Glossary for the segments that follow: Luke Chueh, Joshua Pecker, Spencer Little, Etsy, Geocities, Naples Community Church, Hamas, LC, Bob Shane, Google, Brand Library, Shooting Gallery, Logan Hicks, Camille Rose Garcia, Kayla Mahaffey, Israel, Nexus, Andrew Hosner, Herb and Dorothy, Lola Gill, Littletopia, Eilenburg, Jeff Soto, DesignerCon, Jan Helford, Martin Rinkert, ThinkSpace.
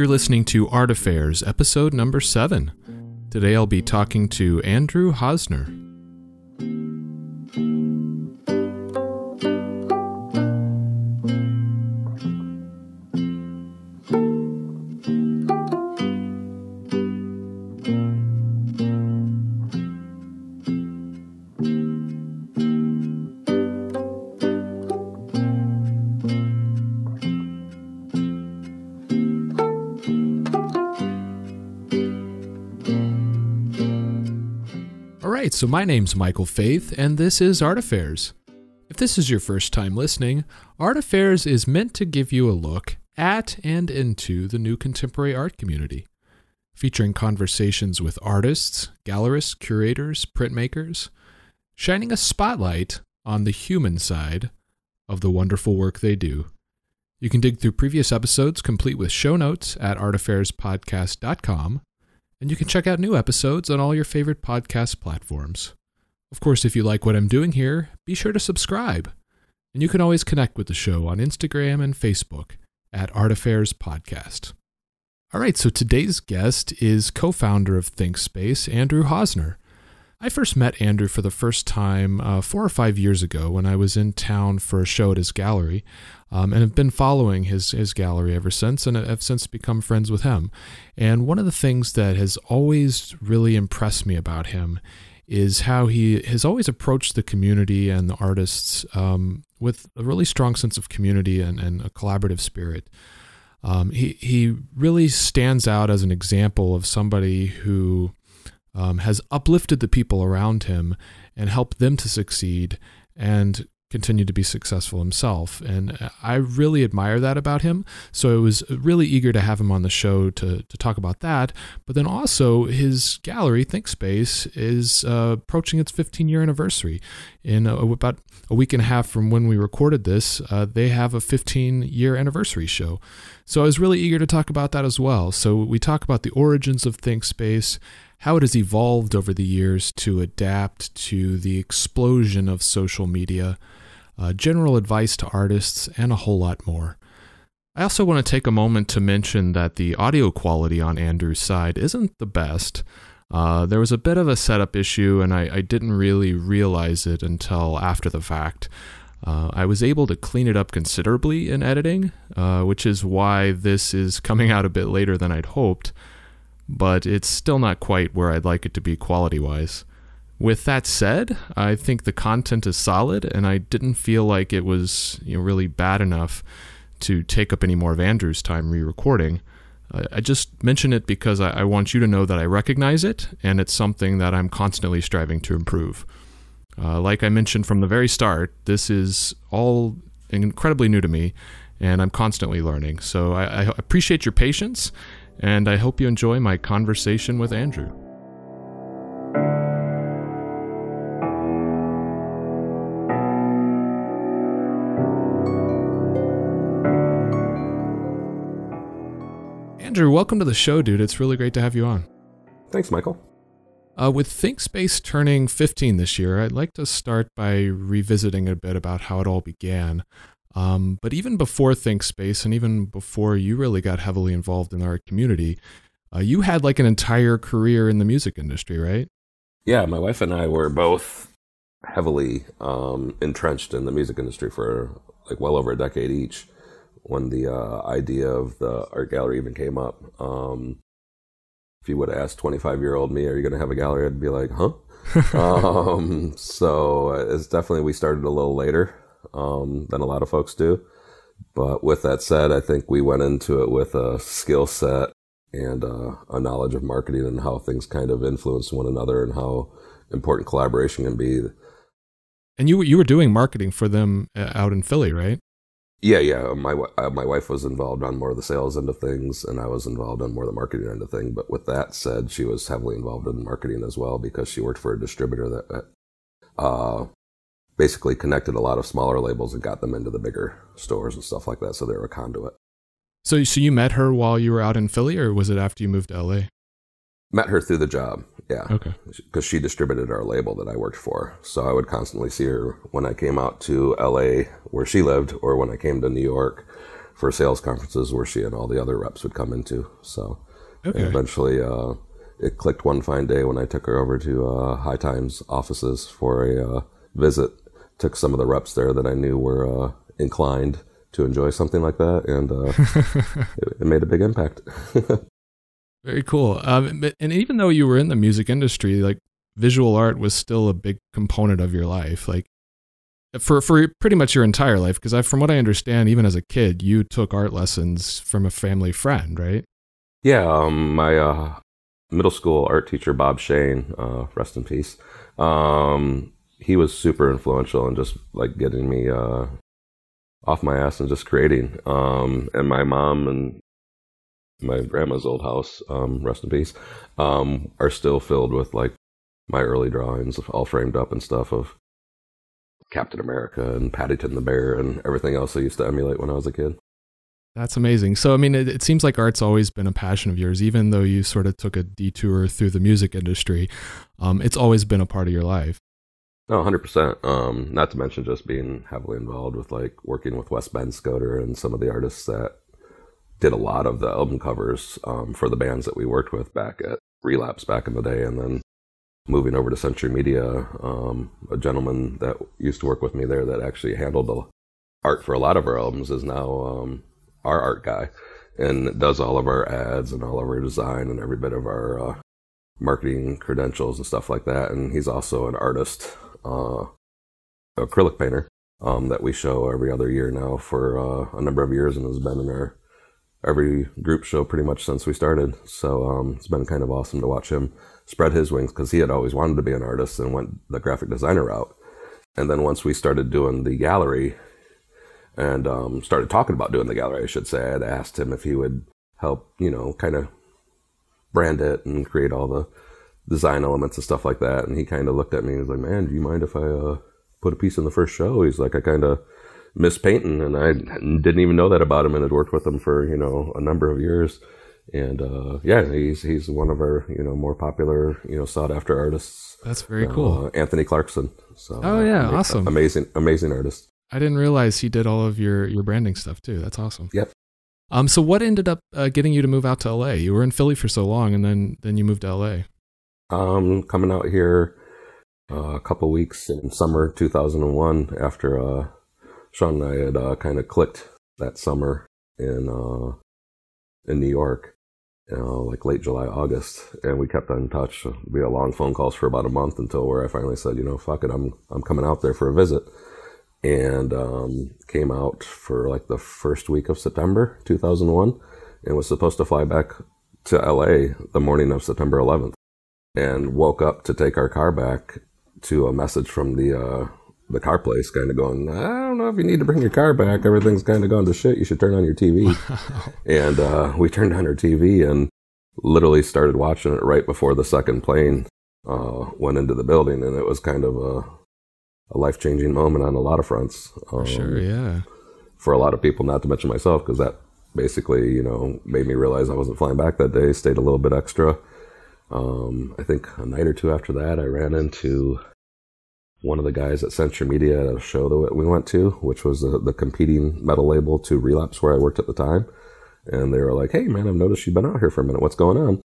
You're listening to Art Affairs, episode number 7. Today I'll be talking to Andrew Hosner. So my name's Michael Faith, and this is Art Affairs. If this is your first time listening, Art Affairs is meant to give you a look at and into the new contemporary art community, featuring conversations with artists, gallerists, curators, printmakers, shining a spotlight on the human side of the wonderful work they do. You can dig through previous episodes complete with show notes at artaffairs.podcast.com. And you can check out new episodes on all your favorite podcast platforms. Of course, if you like what I'm doing here, be sure to subscribe. And you can always connect with the show on Instagram and Facebook at Art Affairs Podcast. All right, so today's guest is co-founder of ThinkSpace, Andrew Hosner. I first met Andrew for the first time 4 or 5 years ago when I was in town for a show at his gallery, and have been following his gallery ever since, and I've since become friends with him. And one of the things that has always really impressed me about him is how he has always approached the community and the artists with a really strong sense of community and a collaborative spirit. He really stands out as an example of somebody who has uplifted the people around him and helped them to succeed and continue to be successful himself. And I really admire that about him. So I was really eager to have him on the show to talk about that. But then also his gallery, ThinkSpace, is approaching its 15-year anniversary. In about a week and a half from when we recorded this, they have a 15-year anniversary show. So I was really eager to talk about that as well. So we talk about the origins of ThinkSpace, how it has evolved over the years to adapt to the explosion of social media, general advice to artists, and a whole lot more. I also want to take a moment to mention that the audio quality on Andrew's side isn't the best. There was a bit of a setup issue, and I didn't really realize it until after the fact. I was able to clean it up considerably in editing, which is why this is coming out a bit later than I'd hoped, but it's still not quite where I'd like it to be quality-wise. With that said, I think the content is solid, and I didn't feel like it was really bad enough to take up any more of Andrew's time re-recording. I just mention it because I want you to know that I recognize it, and it's something that I'm constantly striving to improve. Like I mentioned from the very start, this is all incredibly new to me, and I'm constantly learning. So I appreciate your patience, and I hope you enjoy my conversation with Andrew. Andrew, welcome to the show, dude. It's really great to have you on. Thanks, Michael. With ThinkSpace turning 15 this year, I'd like to start by revisiting a bit about how it all began. But even before ThinkSpace and even before you really got heavily involved in the art community, you had like an entire career in the music industry, right? Yeah, my wife and I were both heavily entrenched in the music industry for like well over a decade each when the idea of the art gallery even came up. If you would have asked 25-year-old me, are you going to have a gallery? I'd be like, huh? So it's definitely, we started a little later than a lot of folks do. But with that said, I think we went into it with a skill set and a knowledge of marketing and how things kind of influence one another and how important collaboration can be. And you were doing marketing for them out in Philly, right? Yeah. My wife was involved on more of the sales end of things, and I was involved on more of the marketing end of things. But with that said, she was heavily involved in marketing as well because she worked for a distributor that basically connected a lot of smaller labels and got them into the bigger stores and stuff like that. So they were a conduit. So you met her while you were out in Philly, or was it after you moved to LA? Met her through the job. Yeah. Okay. Because she distributed our label that I worked for. So I would constantly see her when I came out to LA where she lived, or when I came to New York for sales conferences where she and all the other reps would come into. So eventually it clicked one fine day when I took her over to High Times offices for a visit. Took some of the reps there that I knew were inclined to enjoy something like that, and it made a big impact. Very cool. And even though you were in the music industry, like visual art was still a big component of your life, like for pretty much your entire life. Because from what I understand, even as a kid, you took art lessons from a family friend, right? Yeah, my middle school art teacher, Bob Shane, rest in peace. He was super influential in just like getting me off my ass and just creating. And my mom and my grandma's old house, rest in peace, are still filled with like my early drawings, all framed up and stuff, of Captain America and Paddington the Bear and everything else I used to emulate when I was a kid. That's amazing. So, I mean, it seems like art's always been a passion of yours, even though you sort of took a detour through the music industry. It's always been a part of your life. Oh, 100%. Not to mention just being heavily involved with like working with Wes Ben Scudder and some of the artists that did a lot of the album covers for the bands that we worked with back at Relapse back in the day. And then moving over to Century Media, a gentleman that used to work with me there that actually handled the art for a lot of our albums is now our art guy and does all of our ads and all of our design and every bit of our marketing credentials and stuff like that. And he's also an artist, acrylic painter that we show every other year now for a number of years, and has been in our every group show pretty much since we started. So it's been kind of awesome to watch him spread his wings, because he had always wanted to be an artist and went the graphic designer route. And then once we started doing the gallery and started talking about doing the gallery, I should say, I had asked him if he would help, you know, kind of brand it and create all the design elements and stuff like that. And he kind of looked at me and was like, man, do you mind if I put a piece in the first show? He's like, I kind of miss painting, and I didn't even know that about him, and had worked with him for, you know, a number of years. And he's one of our, you know, more popular, you know, sought after artists. That's very cool. Anthony Clarkson. So awesome. Amazing artist. I didn't realize he did all of your branding stuff too. That's awesome. Yep. So what ended up getting you to move out to LA? You were in Philly for so long, and then you moved to LA. Coming out here a couple weeks in summer 2001 after Sean and I had kind of clicked that summer in New York, like late July, August, and we kept in touch via long phone calls for about a month until where I finally said, you know, fuck it, I'm coming out there for a visit. And came out for like the first week of September 2001, and was supposed to fly back to LA the morning of September 11th, and woke up to take our car back to a message from the car place kind of going, I don't know if you need to bring your car back. Everything's kind of gone to shit. You should turn on your TV. Wow. And we turned on our TV and literally started watching it right before the second plane went into the building. And it was kind of a life-changing moment on a lot of fronts. For sure, yeah. For a lot of people, not to mention myself, because that basically, you know, made me realize I wasn't flying back that day. Stayed a little bit extra. I think a night or two after that, I ran into one of the guys at Century Media at a show that we went to, which was the competing metal label to Relapse, where I worked at the time. And they were like, hey, man, I've noticed you've been out here for a minute. What's going on?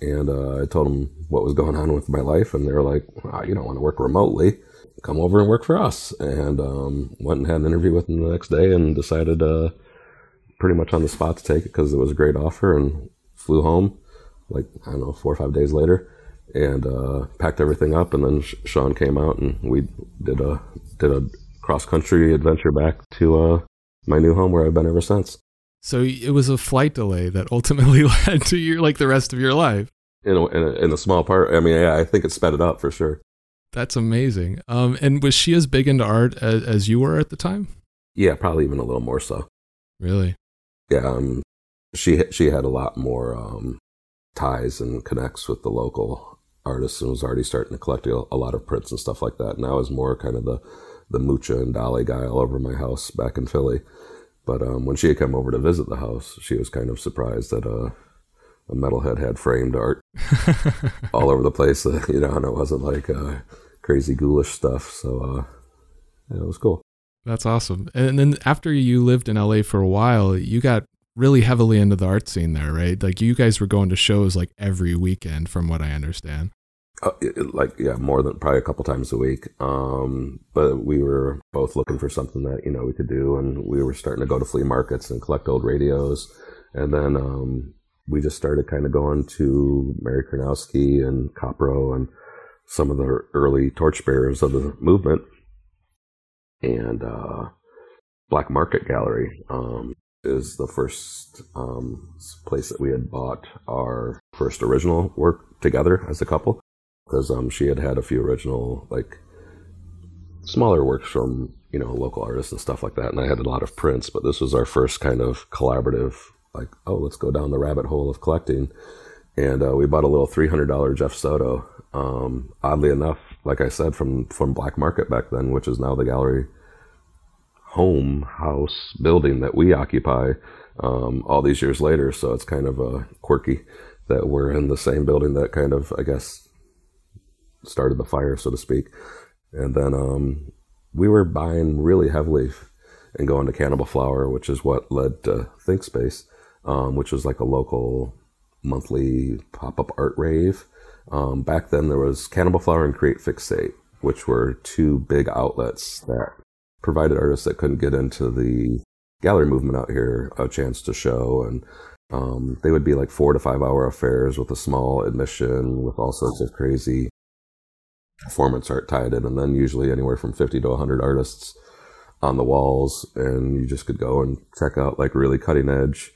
And I told them what was going on with my life. And they were like, wow, you don't want to work remotely. Come over and work for us. And went and had an interview with them the next day, and decided pretty much on the spot to take it because it was a great offer, and flew home like, I don't know, 4 or 5 days later. And packed everything up, and then Sean came out, and we did a cross-country adventure back to my new home, where I've been ever since. So it was a flight delay that ultimately led to your, like, the rest of your life. In a small part. I mean, yeah, I think it sped it up for sure. That's amazing. And was she as big into art as you were at the time? Yeah, probably even a little more so. Really? Yeah. She had a lot more ties and connects with the local artists, and was already starting to collect a lot of prints and stuff like that. And I was more kind of the Mucha and Dolly guy all over my house back in Philly. But when she had come over to visit the house, she was kind of surprised that a metalhead had framed art all over the place, you know, and it wasn't like crazy ghoulish stuff. So yeah, it was cool. That's awesome. And then after you lived in LA for a while, you got really heavily into the art scene there, right? Like you guys were going to shows like every weekend from what I understand. More than probably a couple times a week. But we were both looking for something that, you know, we could do. And we were starting to go to flea markets and collect old radios. And then we just started kind of going to Mary Kronowski and Copro and some of the early torchbearers of the movement and Black Market Gallery. Is the first place that we had bought our first original work together as a couple, because she had had a few original, like, smaller works from, you know, local artists and stuff like that, and I had a lot of prints, but this was our first kind of collaborative, like, oh, let's go down the rabbit hole of collecting, and we bought a little $300 Jeff Soto, oddly enough, like I said, from Black Market back then, which is now the gallery home house building that we occupy all these years later. So it's kind of quirky that we're in the same building that kind of, I guess, started the fire, so to speak. And then we were buying really heavily and going to Cannibal Flower, which is what led to ThinkSpace, which was like a local monthly pop-up art rave. Back then there was Cannibal Flower and Create Fixate, which were two big outlets that provided artists that couldn't get into the gallery movement out here a chance to show. And they would be like 4 to 5 hour affairs with a small admission with all sorts of crazy performance art tied in. And then usually anywhere from 50 to 100 artists on the walls. And you just could go and check out like really cutting edge,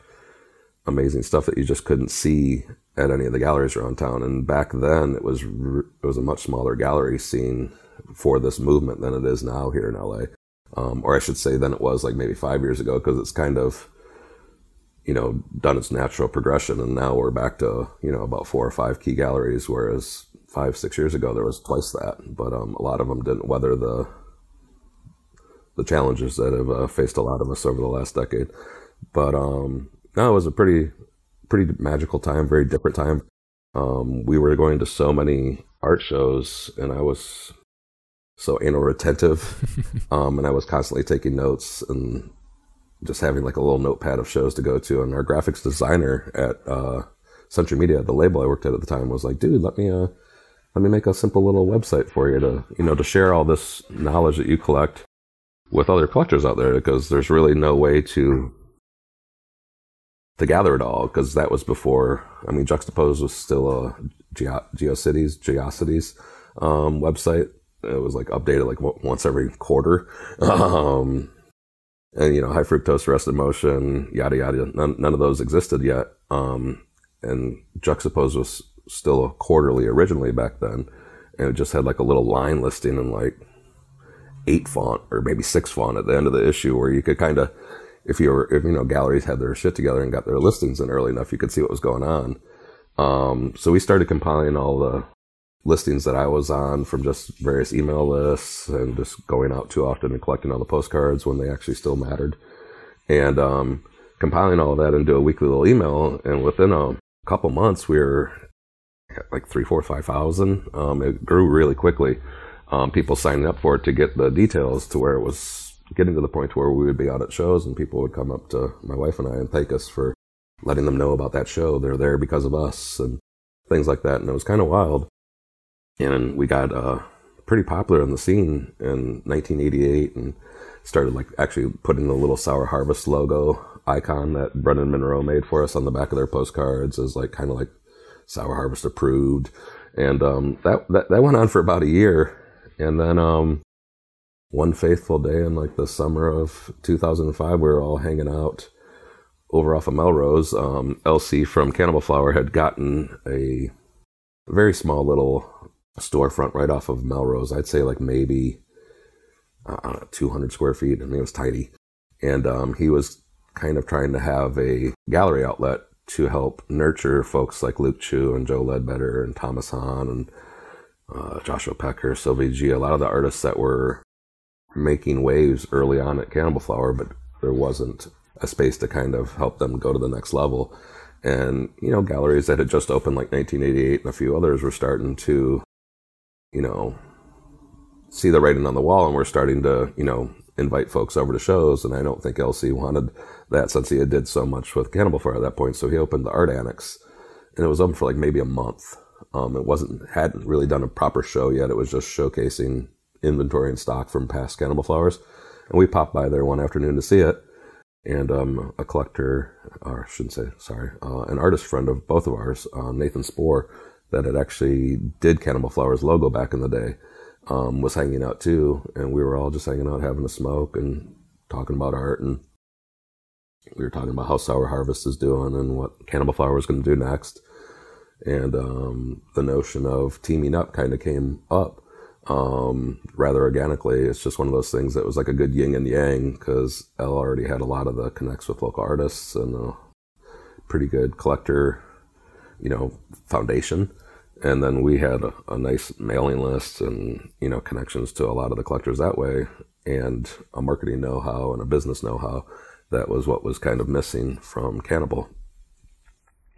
amazing stuff that you just couldn't see at any of the galleries around town. And back then it was a much smaller gallery scene for this movement than it is now here in LA. Or I should say than it was like maybe 5 years ago, because it's kind of, you know, done its natural progression. And now we're back to, you know, about 4 or 5 key galleries, whereas 5, 6 years ago there was twice that. But a lot of them didn't weather the challenges that have faced a lot of us over the last decade. But no, it was a pretty magical time, very different time. We were going to so many art shows, and I was so anal retentive, and I was constantly taking notes and just having like a little notepad of shows to go to. And our graphics designer at Century Media, the label I worked at the time, was like, "Dude, let me make a simple little website for you to, you know, to share all this knowledge that you collect with other collectors out there, because there's really no way to gather it all." Because that was before. I mean, Juxtapoz was still a Geocities website. It was like updated like once every quarter. And, you know, High Fructose, Arrested Motion, yada, yada. None of those existed yet. And Juxtapoz was still a quarterly originally back then. And it just had like a little line listing and like 8 font or maybe 6 font at the end of the issue, where you could kind of, if you know, galleries had their shit together and got their listings in early enough, you could see what was going on. So we started compiling all the listings that I was on from just various email lists and just going out too often and collecting all the postcards when they actually still mattered, and compiling all that into a weekly little email. And within a couple months we were at like 3, 4, 5,000. It grew really quickly. People signing up for it to get the details, to where it was getting to the point where we would be out at shows and people would come up to my wife and I and thank us for letting them know about that show. They're there because of us and things like that. And it was kind of wild. And we got pretty popular in the scene in 1988 and started like actually putting the little Sour Harvest logo icon that Brendan Monroe made for us on the back of their postcards as like kind of like Sour Harvest approved. And that went on for about a year. And then one faithful day in like the summer of 2005, we were all hanging out over off of Melrose. LC from Cannibal Flower had gotten a very small little storefront right off of Melrose. I'd say like maybe 200 square feet. I mean, it was tiny. And he was kind of trying to have a gallery outlet to help nurture folks like Luke Chueh and Joe Ledbetter and Thomas Han and Joshua Pecker, Sylvie G, a lot of the artists that were making waves early on at Cannibal Flower, but there wasn't a space to kind of help them go to the next level. And, you know, galleries that had just opened like 1988 and a few others were starting to, you know, see the writing on the wall, and we're starting to, you know, invite folks over to shows, and I don't think LC wanted that since he had did so much with Cannibal Flower at that point. So he opened the Art Annex, and it was open for like maybe a month. It hadn't really done a proper show yet. It was just showcasing inventory and stock from past Cannibal Flowers. And we popped by there one afternoon to see it. And a collector, or I shouldn't say, sorry, an artist friend of both of ours, Nathan Spohr, that had actually did Cannibal Flower's logo back in the day, was hanging out too. And we were all just hanging out, having a smoke and talking about art. And we were talking about how Sour Harvest is doing and what Cannibal Flower is going to do next. And the notion of teaming up kind of came up rather organically. It's just one of those things that was like a good yin and yang, because Elle already had a lot of the connects with local artists and a pretty good collector, you know, foundation. And then we had a nice mailing list and, you know, connections to a lot of the collectors that way, and a marketing know-how and a business know-how that was what was kind of missing from Cannibal.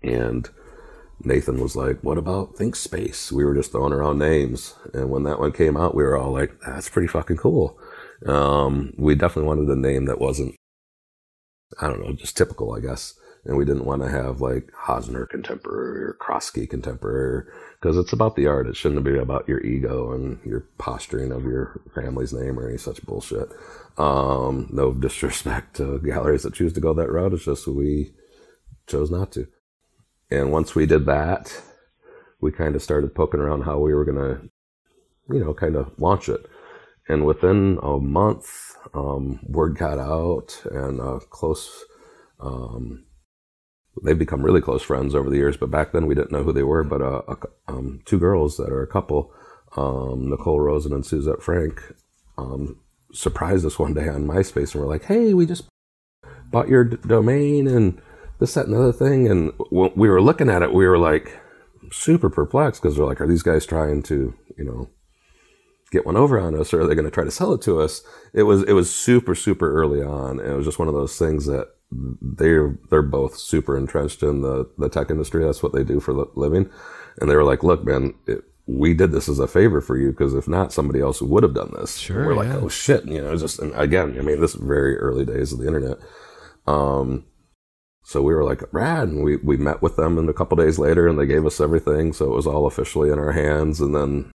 And Nathan was like, what about ThinkSpace? We were just throwing around names. And when that one came out, we were all like, that's pretty fucking cool. We definitely wanted a name that wasn't, I don't know, just typical, I guess. And we didn't want to have like Hosner Contemporary or Krosky Contemporary, because it's about the art. It shouldn't be about your ego and your posturing of your family's name or any such bullshit. No disrespect to galleries that choose to go that route. It's just we chose not to. And once we did that, we kind of started poking around how we were going to, you know, kind of launch it. And within a month, word got out, and they've become really close friends over the years, but back then we didn't know who they were, but two girls that are a couple, Nicole Rosen and Suzette Frank, surprised us one day on MySpace and were like, hey, we just bought your domain and this, that, and another thing. And when we were looking at it, we were like super perplexed, because we're like, are these guys trying to, you know, get one over on us, or are they going to try to sell it to us? It was super, super early on. And it was just one of those things that they're both super entrenched in the tech industry. That's what they do for a living. And they were like, look, man, we did this as a favor for you, because if not, somebody else would have done this. Sure. And we're like, oh shit. You know, just, and again, I mean, this is very early days of the internet. So we were like, rad, and we met with them, and a couple days later, and they gave us everything, so it was all officially in our hands. And then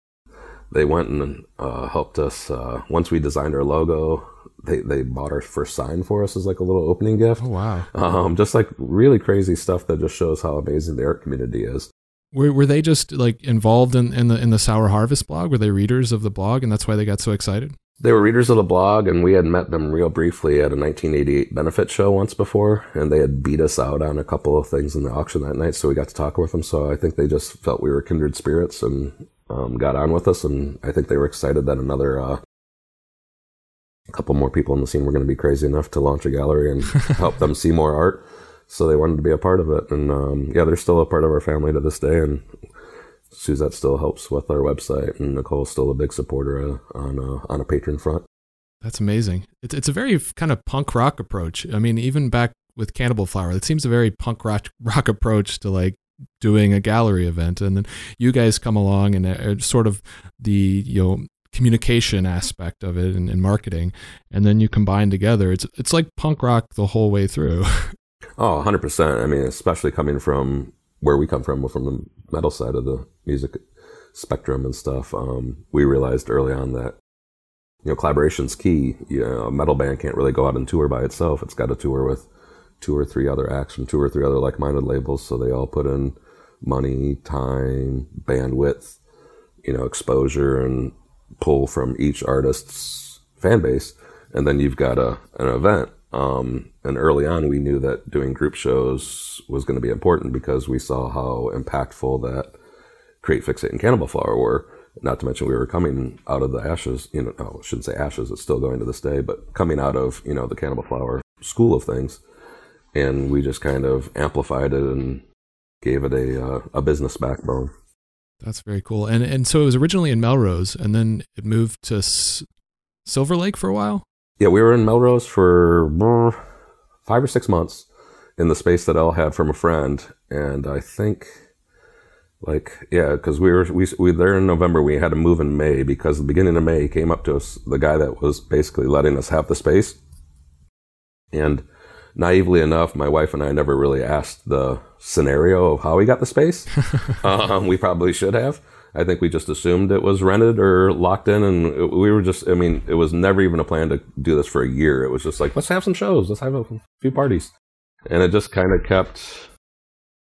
they went and helped us. Once we designed our logo, they bought our first sign for us as like a little opening gift. Oh, wow. Just like really crazy stuff that just shows how amazing the art community is. Were they just like involved in the Sour Harvest blog? Were they readers of the blog, and that's why they got so excited? They were readers of the blog, and we had met them real briefly at a 1988 benefit show once before, and they had beat us out on a couple of things in the auction that night, so we got to talk with them. So I think they just felt we were kindred spirits and got on with us, and I think they were excited that another couple more people in the scene were going to be crazy enough to launch a gallery and help them see more art, so they wanted to be a part of it. And yeah, they're still a part of our family to this day, and Suzette still helps with our website, and Nicole's still a big supporter on a patron front. That's amazing. It's a very kind of punk rock approach. I mean, even back with Cannibal Flower, it seems a very punk rock approach to like doing a gallery event. And then you guys come along and sort of the, you know, communication aspect of it and marketing, and then you combine together. It's like punk rock the whole way through. Oh, 100%. I mean, especially coming from where we come from the metal side of the music spectrum and stuff, we realized early on that, you know, collaboration's key. You know, a metal band can't really go out and tour by itself. It's got to tour with two or three other acts from two or three other like-minded labels, so they all put in money, time, bandwidth, you know, exposure, and pull from each artist's fan base, and then you've got an event. And early on, we knew that doing group shows was going to be important, because we saw how impactful that Create Fixate and Cannibal Flower were. Not to mention, we were coming out of the ashes, you know, no, I shouldn't say ashes, it's still going to this day, but coming out of, you know, the Cannibal Flower school of things. And we just kind of amplified it and gave it a business backbone. That's very cool. And so it was originally in Melrose, and then it moved to Silver Lake for a while? Yeah, we were in Melrose for 5 or 6 months in the space that Elle had from a friend. And I think Like, yeah, because we were there in November. We had to move in May because the beginning of May came up to us, the guy that was basically letting us have the space. And naively enough, my wife and I never really asked the scenario of how he got the space. We probably should have. I think we just assumed it was rented or locked in, and we were just, I mean, it was never even a plan to do this for a year. It was just like, let's have some shows. Let's have a few parties. And it just kind of kept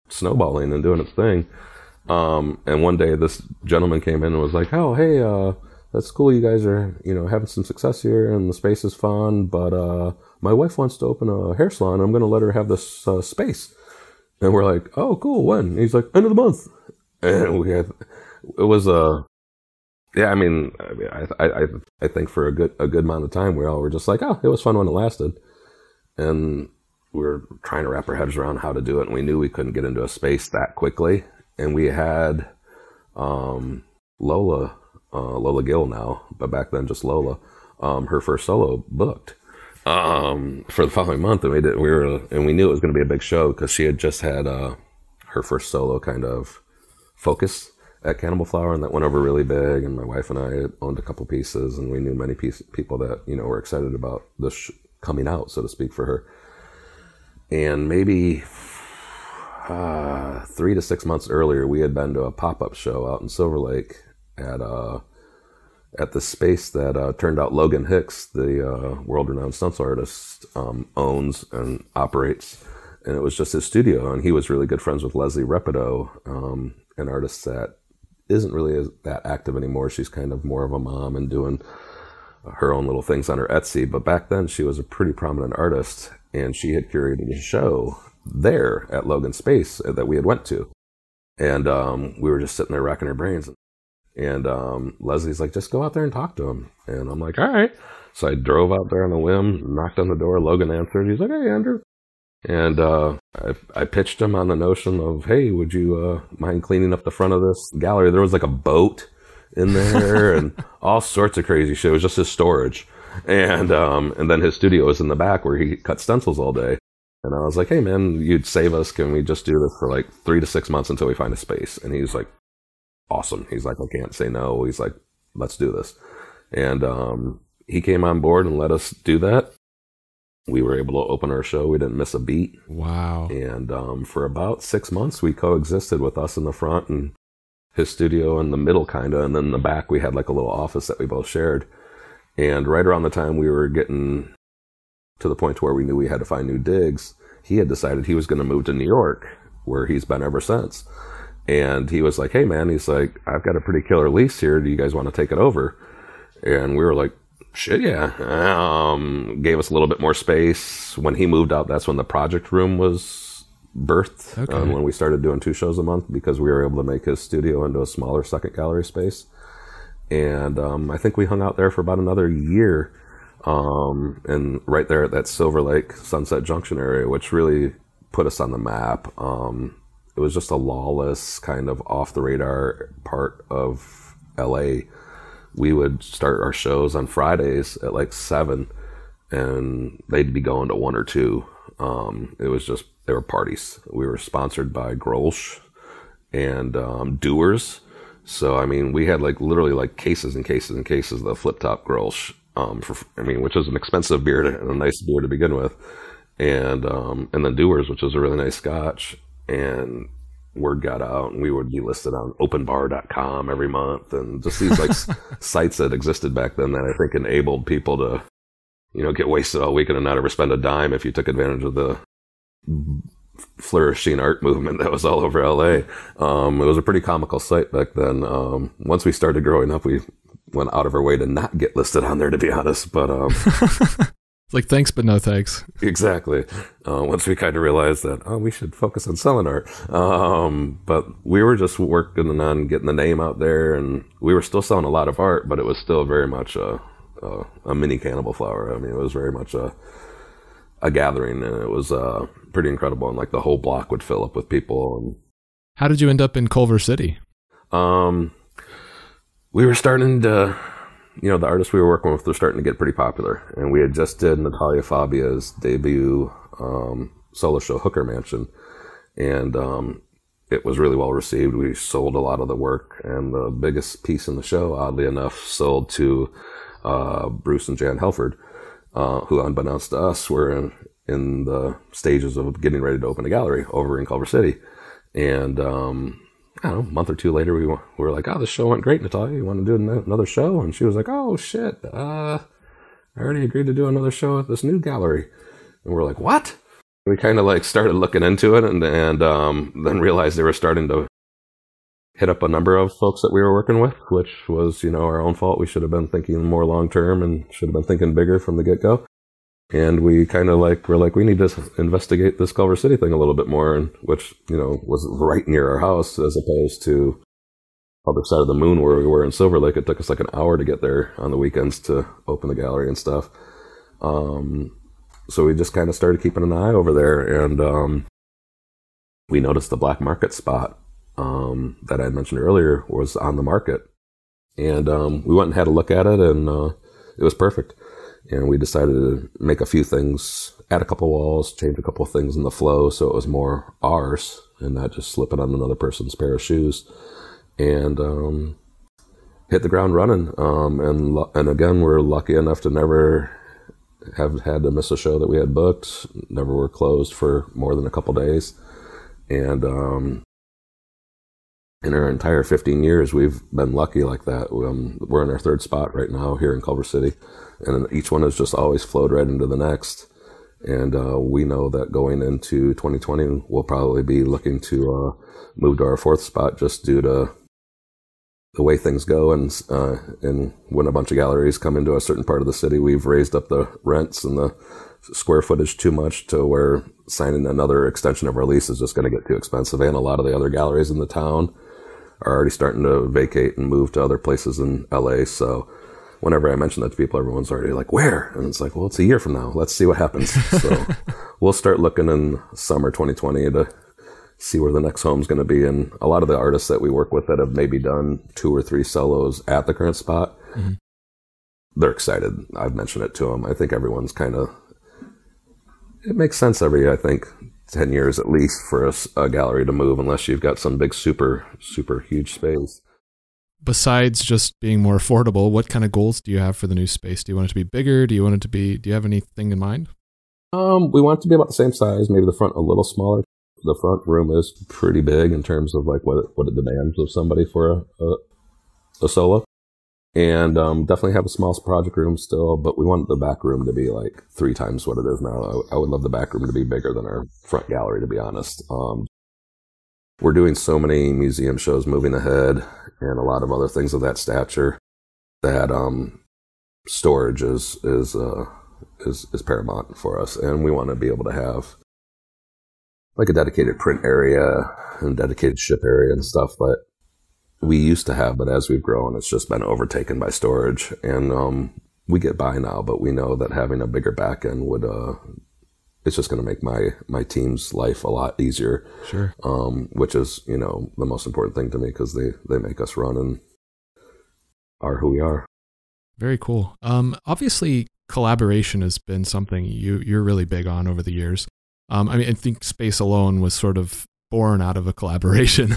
snowballing and doing its thing. And one day this gentleman came in and was like, oh, hey, that's cool. You guys are, you know, having some success here and the space is fun, but my wife wants to open a hair salon. I'm going to let her have this space. And we're like, oh, cool. When? And he's like, end of the month. And we had, it was a, yeah, I mean, I think for a good amount of time, we all were just like, oh, it was fun when it lasted. And we were trying to wrap our heads around how to do it. And we knew we couldn't get into a space that quickly. And we had Lola Gill now, but back then just Lola, her first solo booked for the following month, and we knew it was going to be a big show because she had just had her first solo kind of focus at Cannibal Flower, and that went over really big. And my wife and I owned a couple pieces, and we knew many people that, you know, were excited about this coming out, so to speak, for her. And maybe 3 to 6 months earlier, we had been to a pop-up show out in Silver Lake at the space that turned out Logan Hicks, the world-renowned stencil artist, owns and operates. And it was just his studio, and he was really good friends with Leslie Repido, an artist that isn't really that active anymore. She's kind of more of a mom and doing her own little things on her Etsy. But back then, she was a pretty prominent artist, and she had curated a show there at Logan Space that we had went to, and we were just sitting there racking our brains, and Leslie's like, just go out there and talk to him. And I'm like, all right. So I drove out there on a whim, knocked on the door. Logan answered. He's like, hey, Andrew. And I pitched him on the notion of, hey, would you mind cleaning up the front of this gallery? There was like a boat in there and all sorts of crazy shit. It was just his storage, and then his studio was in the back where he cut stencils all day. And I was like, hey, man, you'd save us. Can we just do this for like 3 to 6 months until we find a space? And he's like, awesome. He's like, I can't say no. He's like, let's do this. And he came on board and let us do that. We were able to open our show. We didn't miss a beat. Wow. And for about 6 months, we coexisted with us in the front and his studio in the middle, kind of. And then in the back, we had like a little office that we both shared. And right around the time we were getting to the point where we knew we had to find new digs, he had decided he was going to move to New York, where he's been ever since. And he was like, hey, man, he's like, I've got a pretty killer lease here. Do you guys want to take it over? And we were like, shit, yeah. Gave us a little bit more space. When he moved out, that's when the project room was birthed, okay. When we started doing 2 shows a month, because we were able to make his studio into a smaller second gallery space. And I think we hung out there for about another year. And right there at that Silver Lake Sunset Junction area, which really put us on the map. It was just a lawless kind of off the radar part of LA. We would start our shows on Fridays at like 7, and they'd be going to 1 or 2. It was just, there were parties. We were sponsored by Grolsch and Doers. So, I mean, we had like literally like cases and cases and cases of the Flip Top Grolsch. Which was an expensive beer and a nice beer to begin with, and then Doers, which was a really nice Scotch. And word got out, and we would be listed on OpenBar.com every month, and just these like sites that existed back then that I think enabled people to, you know, get wasted all weekend and not ever spend a dime if you took advantage of the flourishing art movement that was all over LA. It was a pretty comical site back then. Once we started growing up, we went out of our way to not get listed on there, to be honest, but like, thanks but no thanks. Exactly. Once we kind of realized that, oh, we should focus on selling art. But we were just working on getting the name out there, and we were still selling a lot of art, but it was still very much a mini Cannibal Flower. I mean, it was very much a gathering, and it was pretty incredible, and like the whole block would fill up with people. And how did you end up in Culver City? We were starting to, you know, the artists we were working with were starting to get pretty popular. And we had just did Natalia Fabia's debut solo show, Hooker Mansion. And it was really well received. We sold a lot of the work, and the biggest piece in the show, oddly enough, sold to Bruce and Jan Helford, who, unbeknownst to us, were in the stages of getting ready to open a gallery over in Culver City. And I don't know, a month or two later, we were like, oh, this show went great, Natalia. You want to do another show? And she was like, oh, shit. I already agreed to do another show at this new gallery. And we're like, what? We kind of like started looking into it, and then realized they were starting to hit up a number of folks that we were working with, which was, you know, our own fault. We should have been thinking more long term and should have been thinking bigger from the get go. And we kind of like, we're like, we need to investigate this Culver City thing a little bit more, and which, you know, was right near our house as opposed to other side of the moon where we were in Silver Lake. It took us like an hour to get there on the weekends to open the gallery and stuff. So we just kind of started keeping an eye over there, and we noticed the black market spot that I had mentioned earlier was on the market. And we went and had a look at it, and it was perfect. And we decided to make a few things, add a couple walls, change a couple of things in the flow so it was more ours and not just slipping on another person's pair of shoes. And hit the ground running. And again, we're lucky enough to never have had to miss a show that we had booked, never were closed for more than a couple days. And in our entire 15 years, we've been lucky like that. We're in our third spot right now here in Culver City, and each one has just always flowed right into the next. And we know that going into 2020, we'll probably be looking to move to our fourth spot just due to the way things go. And when a bunch of galleries come into a certain part of the city, we've raised up the rents and the square footage too much to where signing another extension of our lease is just going to get too expensive. And a lot of the other galleries in the town are already starting to vacate and move to other places in LA. So whenever I mention that to people, everyone's already like, where? And it's like, well, it's a year from now. Let's see what happens. So we'll start looking in summer 2020 to see where the next home's going to be. And a lot of the artists that we work with that have maybe done 2 or 3 solos at the current spot, mm-hmm. They're excited. I've mentioned it to them. I think everyone's kind of, it makes sense every, I think, 10 years at least for a gallery to move unless you've got some big, super, super huge space. Besides just being more affordable, what kind of goals do you have for the new space? Do you want it to be bigger? Do you have anything in mind? We want it to be about the same size, maybe the front a little smaller. The front room is pretty big in terms of like what it demands of somebody for a solo. And definitely have a small project room still, but we want the back room to be like 3 times what it is now. I would love the back room to be bigger than our front gallery, to be honest. We're doing so many museum shows moving ahead and a lot of other things of that stature that storage is paramount for us. And we want to be able to have like a dedicated print area and dedicated ship area and stuff that we used to have, but as we've grown, it's just been overtaken by storage. And we get by now, but we know that having a bigger back end would it's just going to make my team's life a lot easier. Sure. Which is, you know, the most important thing to me because they make us run and are who we are. Very cool. Obviously, collaboration has been something you're really big on over the years. I mean, I think Space alone was sort of born out of a collaboration.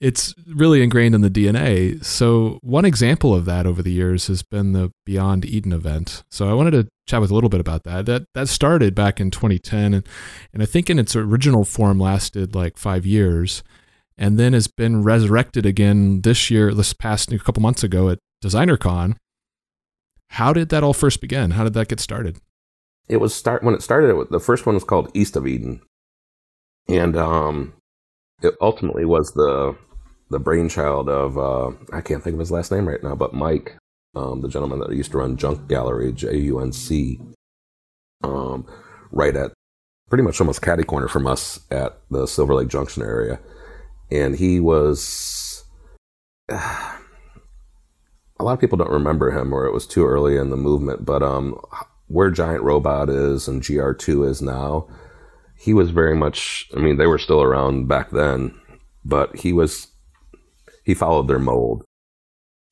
It's really ingrained in the DNA. So one example of that over the years has been the Beyond Eden event. So I wanted to chat with a little bit about that. That started back in 2010, and I think in its original form lasted like 5 years, and then has been resurrected again this year, a couple months ago at DesignerCon. How did that all first begin? How did that get started? When it started, the first one was called East of Eden. And it ultimately was the brainchild of, I can't think of his last name right now, but Mike, the gentleman that used to run Junk Gallery, JUNC, right at pretty much almost catty corner from us at the Silver Lake Junction area. And he was, a lot of people don't remember him, or it was too early in the movement, but where Giant Robot is and GR2 is now, he was very much, I mean, they were still around back then, but he followed their mold.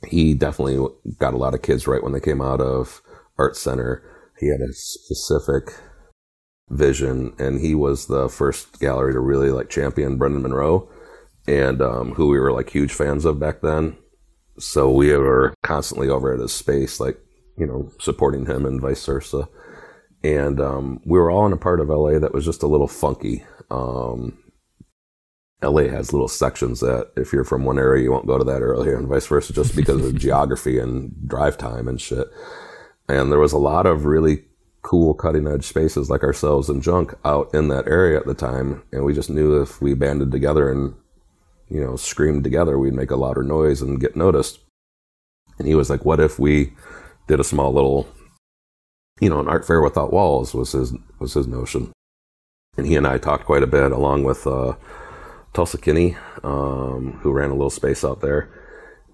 He definitely got a lot of kids right when they came out of Art Center. He had a specific vision, and he was the first gallery to really like champion Brendan Monroe, and who we were like huge fans of back then. So we were constantly over at his space, like, you know, supporting him and vice versa. And we were all in a part of LA that was just a little funky. LA has little sections that if you're from one area, you won't go to that earlier and vice versa, just because of geography and drive time and shit. And there was a lot of really cool cutting edge spaces like ourselves and Junk out in that area at the time. And we just knew if we banded together and, you know, screamed together, we'd make a louder noise and get noticed. And he was like, what if we did a small little, you know, an art fair without walls was his notion. And he and I talked quite a bit, along with Tulsa Kinney, who ran a little space out there.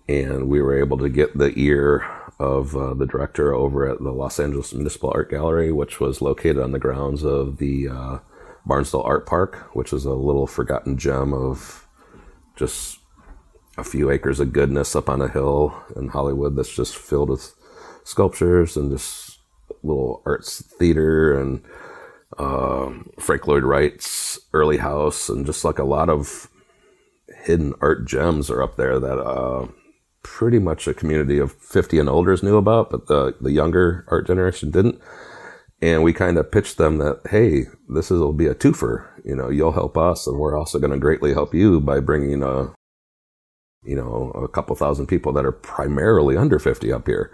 And we were able to get the ear of the director over at the Los Angeles Municipal Art Gallery, which was located on the grounds of the Barnsdall Art Park, which is a little forgotten gem of just a few acres of goodness up on a hill in Hollywood that's just filled with sculptures and just little arts theater and Frank Lloyd Wright's early house, and just like a lot of hidden art gems are up there that pretty much a community of 50 and olders knew about, but the younger art generation didn't. And we kind of pitched them that, hey, this will be a twofer. You know, you'll help us, and we're also going to greatly help you by bringing a couple thousand people that are primarily under 50 up here.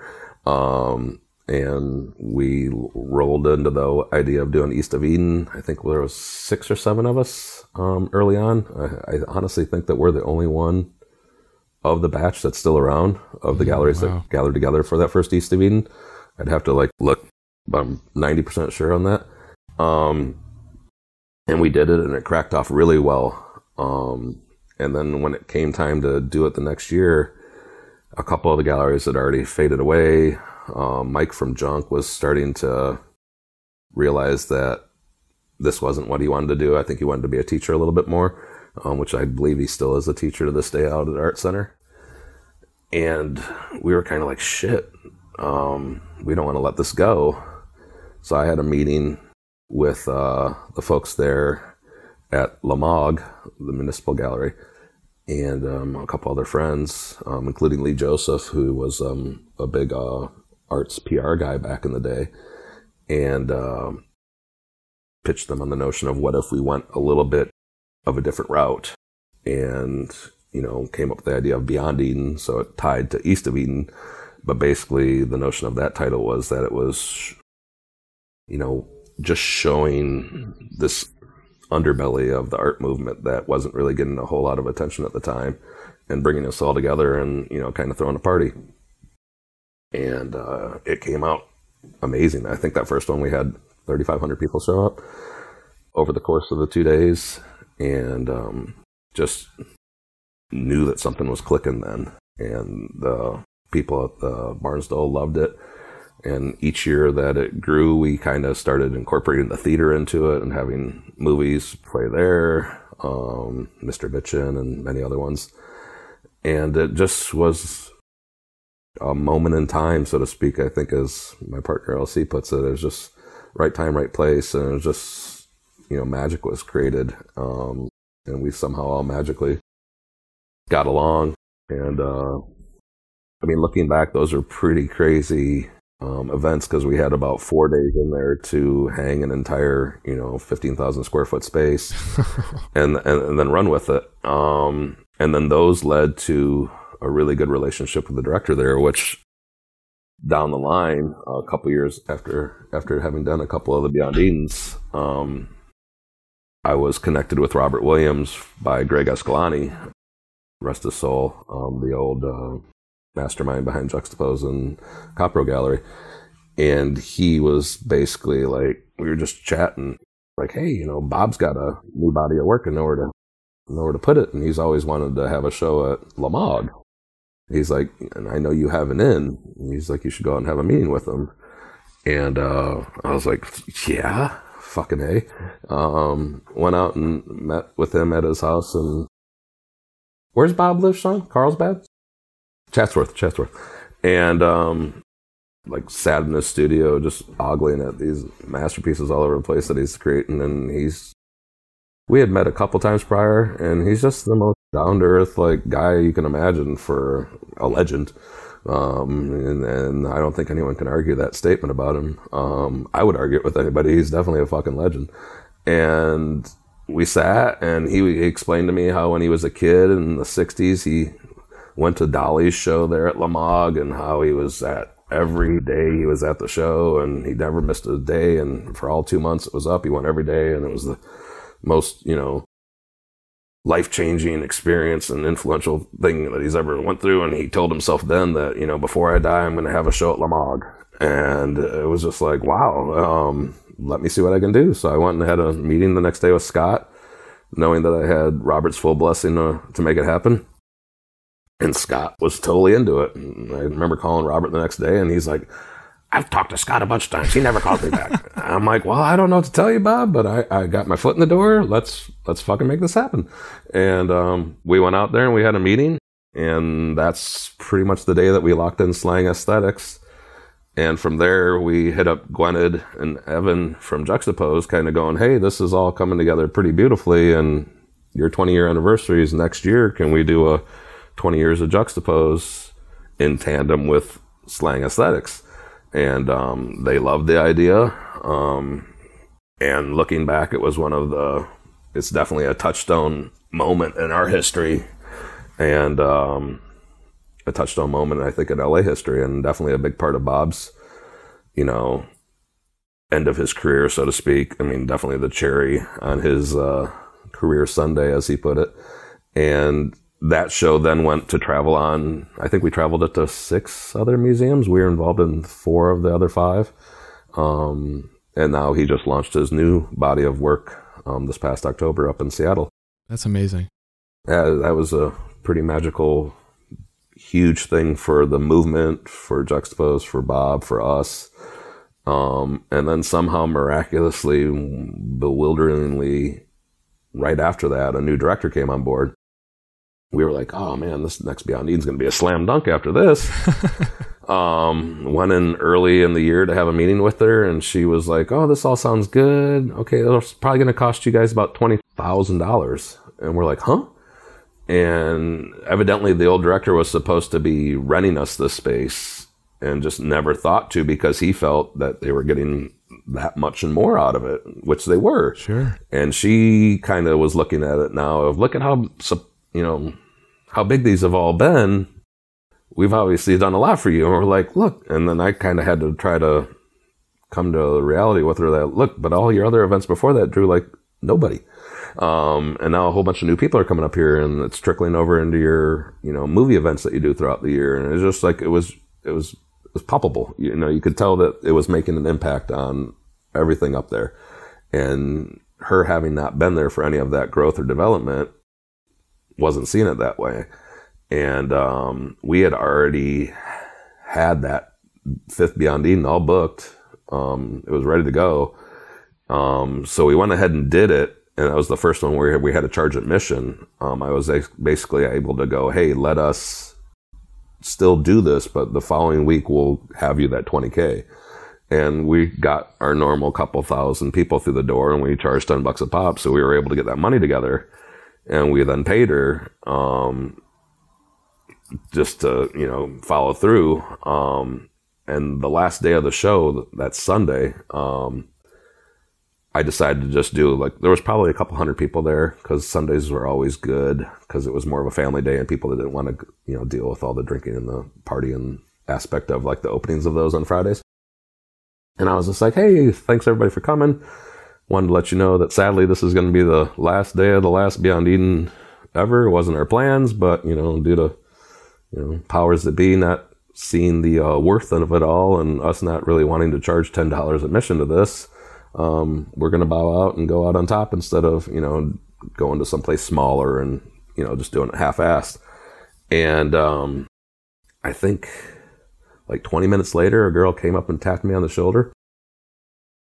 And we rolled into the idea of doing East of Eden. I think there was 6 or 7 of us early on. I honestly think that we're the only one of the batch that's still around, of the galleries that gathered together for that first East of Eden. I'd have to look, but I'm 90% sure on that. And we did it, and it cracked off really well. And then when it came time to do it the next year, a couple of the galleries had already faded away. Mike from Junk was starting to realize that this wasn't what he wanted to do. I think he wanted to be a teacher a little bit more, which I believe he still is a teacher to this day out at the Art Center. And we were kind of like, shit, we don't want to let this go. So I had a meeting with the folks there at Lamog, the Municipal Gallery, and a couple other friends, including Lee Joseph, who was a big arts PR guy back in the day, and pitched them on the notion of what if we went a little bit of a different route, and, you know, came up with the idea of Beyond Eden, so it tied to East of Eden. But basically the notion of that title was that it was, you know, just showing this underbelly of the art movement that wasn't really getting a whole lot of attention at the time, and bringing us all together and, you know, kind of throwing a party. And it came out amazing. I think that first one we had 3,500 people show up over the course of the 2 days, and just knew that something was clicking then. And the people at the Barnsdall loved it. And each year that it grew, we kind of started incorporating the theater into it and having movies play there, Mr. Bitchin and many other ones. And it just was a moment in time, so to speak, I think, as my partner LC puts it. It was just right time, right place, and it was just, you know, magic was created. And we somehow all magically got along. And, I mean, looking back, those are pretty crazy events, because we had about 4 days in there to hang an entire, you know, 15,000 square foot space and then run with it. And then those led to a really good relationship with the director there, which down the line, a couple years after having done a couple of the Beyond Edens, I was connected with Robert Williams by Greg Escalani, rest his soul, the old mastermind behind Juxtapoz and Copro Gallery. And he was basically like, we were just chatting, like, hey, you know, Bob's got a new body of work and nowhere to put it, and he's always wanted to have a show at Lamog. He's like, and I know you have an in. And he's like, you should go out and have a meeting with him. And I was like, yeah, fucking hey. Went out and met with him at his house. And where's Bob live, Sean? Carlsbad? Chatsworth. And like sat in his studio just ogling at these masterpieces all over the place that he's creating, and we had met a couple times prior, and he's just the most down-to-earth like guy you can imagine for a legend. And I don't think anyone can argue that statement about him. I would argue it with anybody. He's definitely a fucking legend. And we sat, and he explained to me how when he was a kid in the 60s, he went to Dolly's show there at Lamog, and how he was at every day he was at the show, and he never missed a day. And for all 2 months it was up, he went every day, and it was the most, you know, life-changing experience and influential thing that he's ever went through. And he told himself then that, you know, before I die, I'm going to have a show at Lamog. And it was just like, wow, let me see what I can do. So I went and had a meeting the next day with Scott, knowing that I had Robert's full blessing to make it happen. And Scott was totally into it. And I remember calling Robert the next day, and he's like, I've talked to Scott a bunch of times. He never calls me back. I'm like, well, I don't know what to tell you, Bob, but I got my foot in the door. Let's fucking make this happen. And we went out there and we had a meeting, and that's pretty much the day that we locked in Slang Aesthetics. And from there, we hit up Gwynedd and Evan from Juxtapoz, kind of going, hey, this is all coming together pretty beautifully, and your 20-year anniversary is next year. Can we do a 20 years of Juxtapoz in tandem with Slang Aesthetics? And they loved the idea. And looking back, it was it's definitely a touchstone moment in our history, and a touchstone moment, I think, in LA history, and definitely a big part of Bob's, you know, end of his career, so to speak. I mean, definitely the cherry on his career Sunday, as he put it. And that show then went to travel on. I think we traveled it to 6 other museums. We were involved in 4 of the other 5. And now he just launched his new body of work this past October up in Seattle. That's amazing. Yeah, that was a pretty magical, huge thing for the movement, for Juxtapoz, for Bob, for us. And then somehow miraculously, bewilderingly, right after that, a new director came on board. We were like, oh man, this next Beyond Eden's going to be a slam dunk after this. Went in early in the year to have a meeting with her, and she was like, oh, this all sounds good. Okay, that's probably going to cost you guys about $20,000. And we're like, huh? And evidently the old director was supposed to be renting us this space and just never thought to, because he felt that they were getting that much and more out of it, which they were. Sure. And she kind of was looking at it now of, look at how... you know, how big these have all been. We've obviously done a lot for you. And we're like, look. And then I kind of had to try to come to the reality with her that, look, but all your other events before that drew like nobody. And now a whole bunch of new people are coming up here, and it's trickling over into your, you know, movie events that you do throughout the year. And it's just like, it was palpable. You know, you could tell that it was making an impact on everything up there. And her having not been there for any of that growth or development, wasn't seeing it that way. And we had already had that 5th Beyond Eden all booked. It was ready to go. So we went ahead and did it, and that was the first one where we had a charge admission. I was basically able to go, hey, let us still do this, but the following week we'll have you that 20K. And we got our normal couple thousand people through the door, and we charged $10 a pop, so we were able to get that money together. And we then paid her just to, you know, follow through. And the last day of the show, that Sunday, I decided to just do, like, there was probably a couple hundred people there, because Sundays were always good, because it was more of a family day, and people that didn't want to, you know, deal with all the drinking and the partying aspect of, like, the openings of those on Fridays. And I was just like, hey, thanks everybody for coming. Wanted to let you know that sadly this is going to be the last day of the last Beyond Eden ever. It wasn't our plans, but, you know, due to, you know, powers that be not seeing the worth of it all, and us not really wanting to charge $10 admission to this, we're going to bow out and go out on top instead of, you know, going to someplace smaller and, you know, just doing it half-assed. And I think like 20 minutes later, a girl came up and tapped me on the shoulder.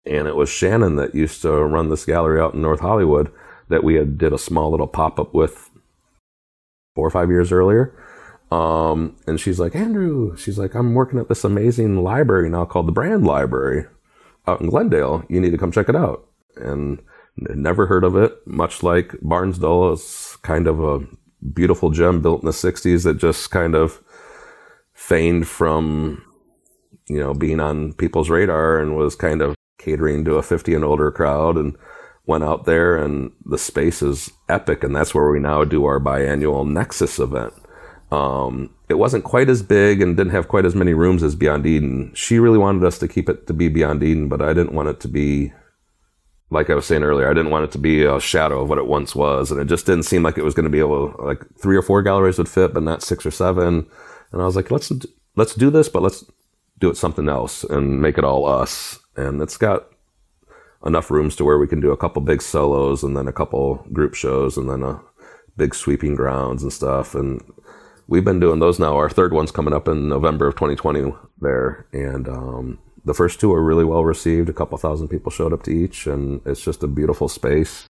And it was Shannon that used to run this gallery out in North Hollywood that we had did a small little pop-up with 4 or 5 years earlier. And she's like, Andrew, she's like, I'm working at this amazing library now called the Brand Library out in Glendale. You need to come check it out. And never heard of it, much like Barnesdale is kind of a beautiful gem built in the 60s that just kind of feigned from, you know, being on people's radar and was kind of catering to a 50 and older crowd, and went out there, and the space is epic. And that's where we now do our biannual Nexus event. It wasn't quite as big and didn't have quite as many rooms as Beyond Eden. She really wanted us to keep it to be Beyond Eden, but I didn't want it to be, like I was saying earlier, I didn't want it to be a shadow of what it once was. And it just didn't seem like it was going to be able to, like, 3 or 4 galleries would fit, but not 6 or 7. And I was like, let's do this, but let's do it something else and make it all us. And it's got enough rooms to where we can do a couple big solos and then a couple group shows and then a big sweeping grounds and stuff. And we've been doing those now. Our third one's coming up in November of 2020 there. And, the first two are really well received. A couple thousand people showed up to each, and it's just a beautiful space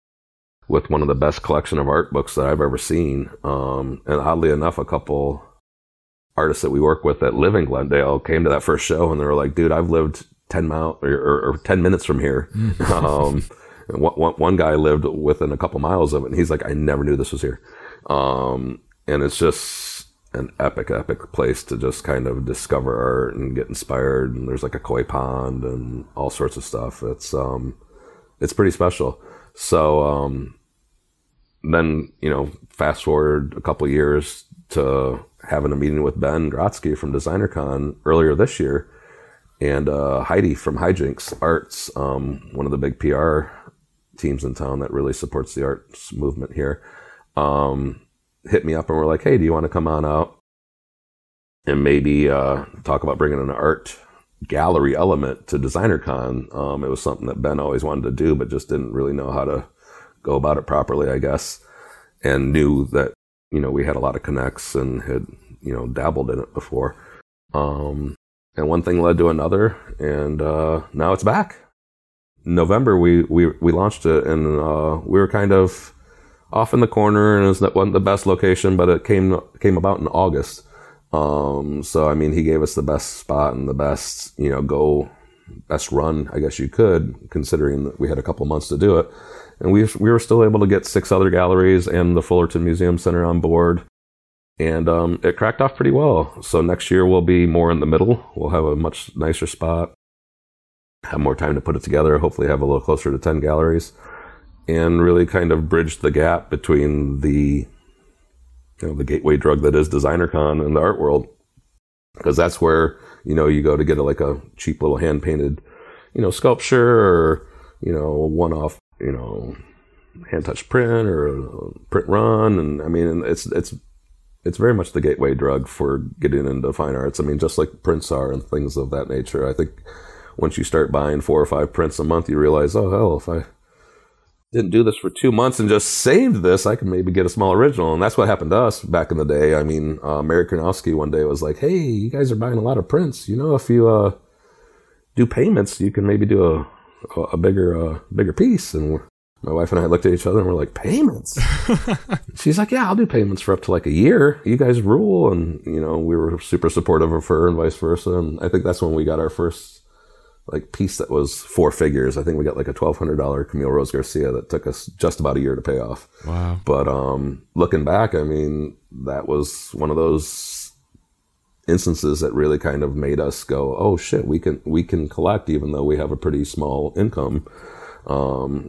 with one of the best collection of art books that I've ever seen. And oddly enough, a couple artists that we work with that live in Glendale came to that first show, and they were like, dude, I've lived 10 miles or 10 minutes from here. And one guy lived within a couple miles of it, and he's like, I never knew this was here. And it's just an epic place to just kind of discover art and get inspired. And there's like a koi pond and all sorts of stuff. It's pretty special. So then, you know, fast forward a couple years to having a meeting with Ben Grotzky from DesignerCon earlier this year, and Heidi from Hijinks Arts, one of the big PR teams in town that really supports the arts movement here, hit me up and we're like, hey, do you want to come on out and maybe talk about bringing an art gallery element to DesignerCon? It was something that Ben always wanted to do, but just didn't really know how to go about it properly, I guess, and knew that, you know, we had a lot of connects and had, you know, dabbled in it before. And one thing led to another, and now it's back. November, we launched it, and we were kind of off in the corner, and it wasn't the best location, but it came about in August. So, I mean, he gave us the best spot and the best, you know, best run, I guess you could, considering that we had a couple months to do it. And we were still able to get 6 other galleries and the Fullerton Museum Center on board. And it cracked off pretty well. So next year we'll be more in the middle. We'll have a much nicer spot, have more time to put it together, hopefully have a little closer to 10 galleries. And really kind of bridged the gap between the, you know, the gateway drug that is DesignerCon and the art world, because that's where, you know, you go to get a cheap little hand painted, you know, sculpture, or, you know, one off, you know, hand touched print or a print run, and I mean, it's very much the gateway drug for getting into fine arts. I mean, just like prints are and things of that nature. I think once you start buying 4 or 5 prints a month, you realize, oh hell, if I didn't do this for 2 months and just saved this, I could maybe get a small original. And that's what happened to us back in the day. I mean, Mary Kronowski one day was like, hey, you guys are buying a lot of prints. You know, if you do payments, you can maybe do a bigger piece. And my wife and I looked at each other and we're like, payments? She's like, yeah, I'll do payments for up to like a year. You guys rule. And, you know, we were super supportive of her and vice versa. And I think that's when we got our first like piece that was 4 figures. I think we got like a $1,200 Camille Rose Garcia that took us just about a year to pay off. Wow. But looking back, I mean, that was one of those instances that really kind of made us go, oh shit, we can collect even though we have a pretty small income.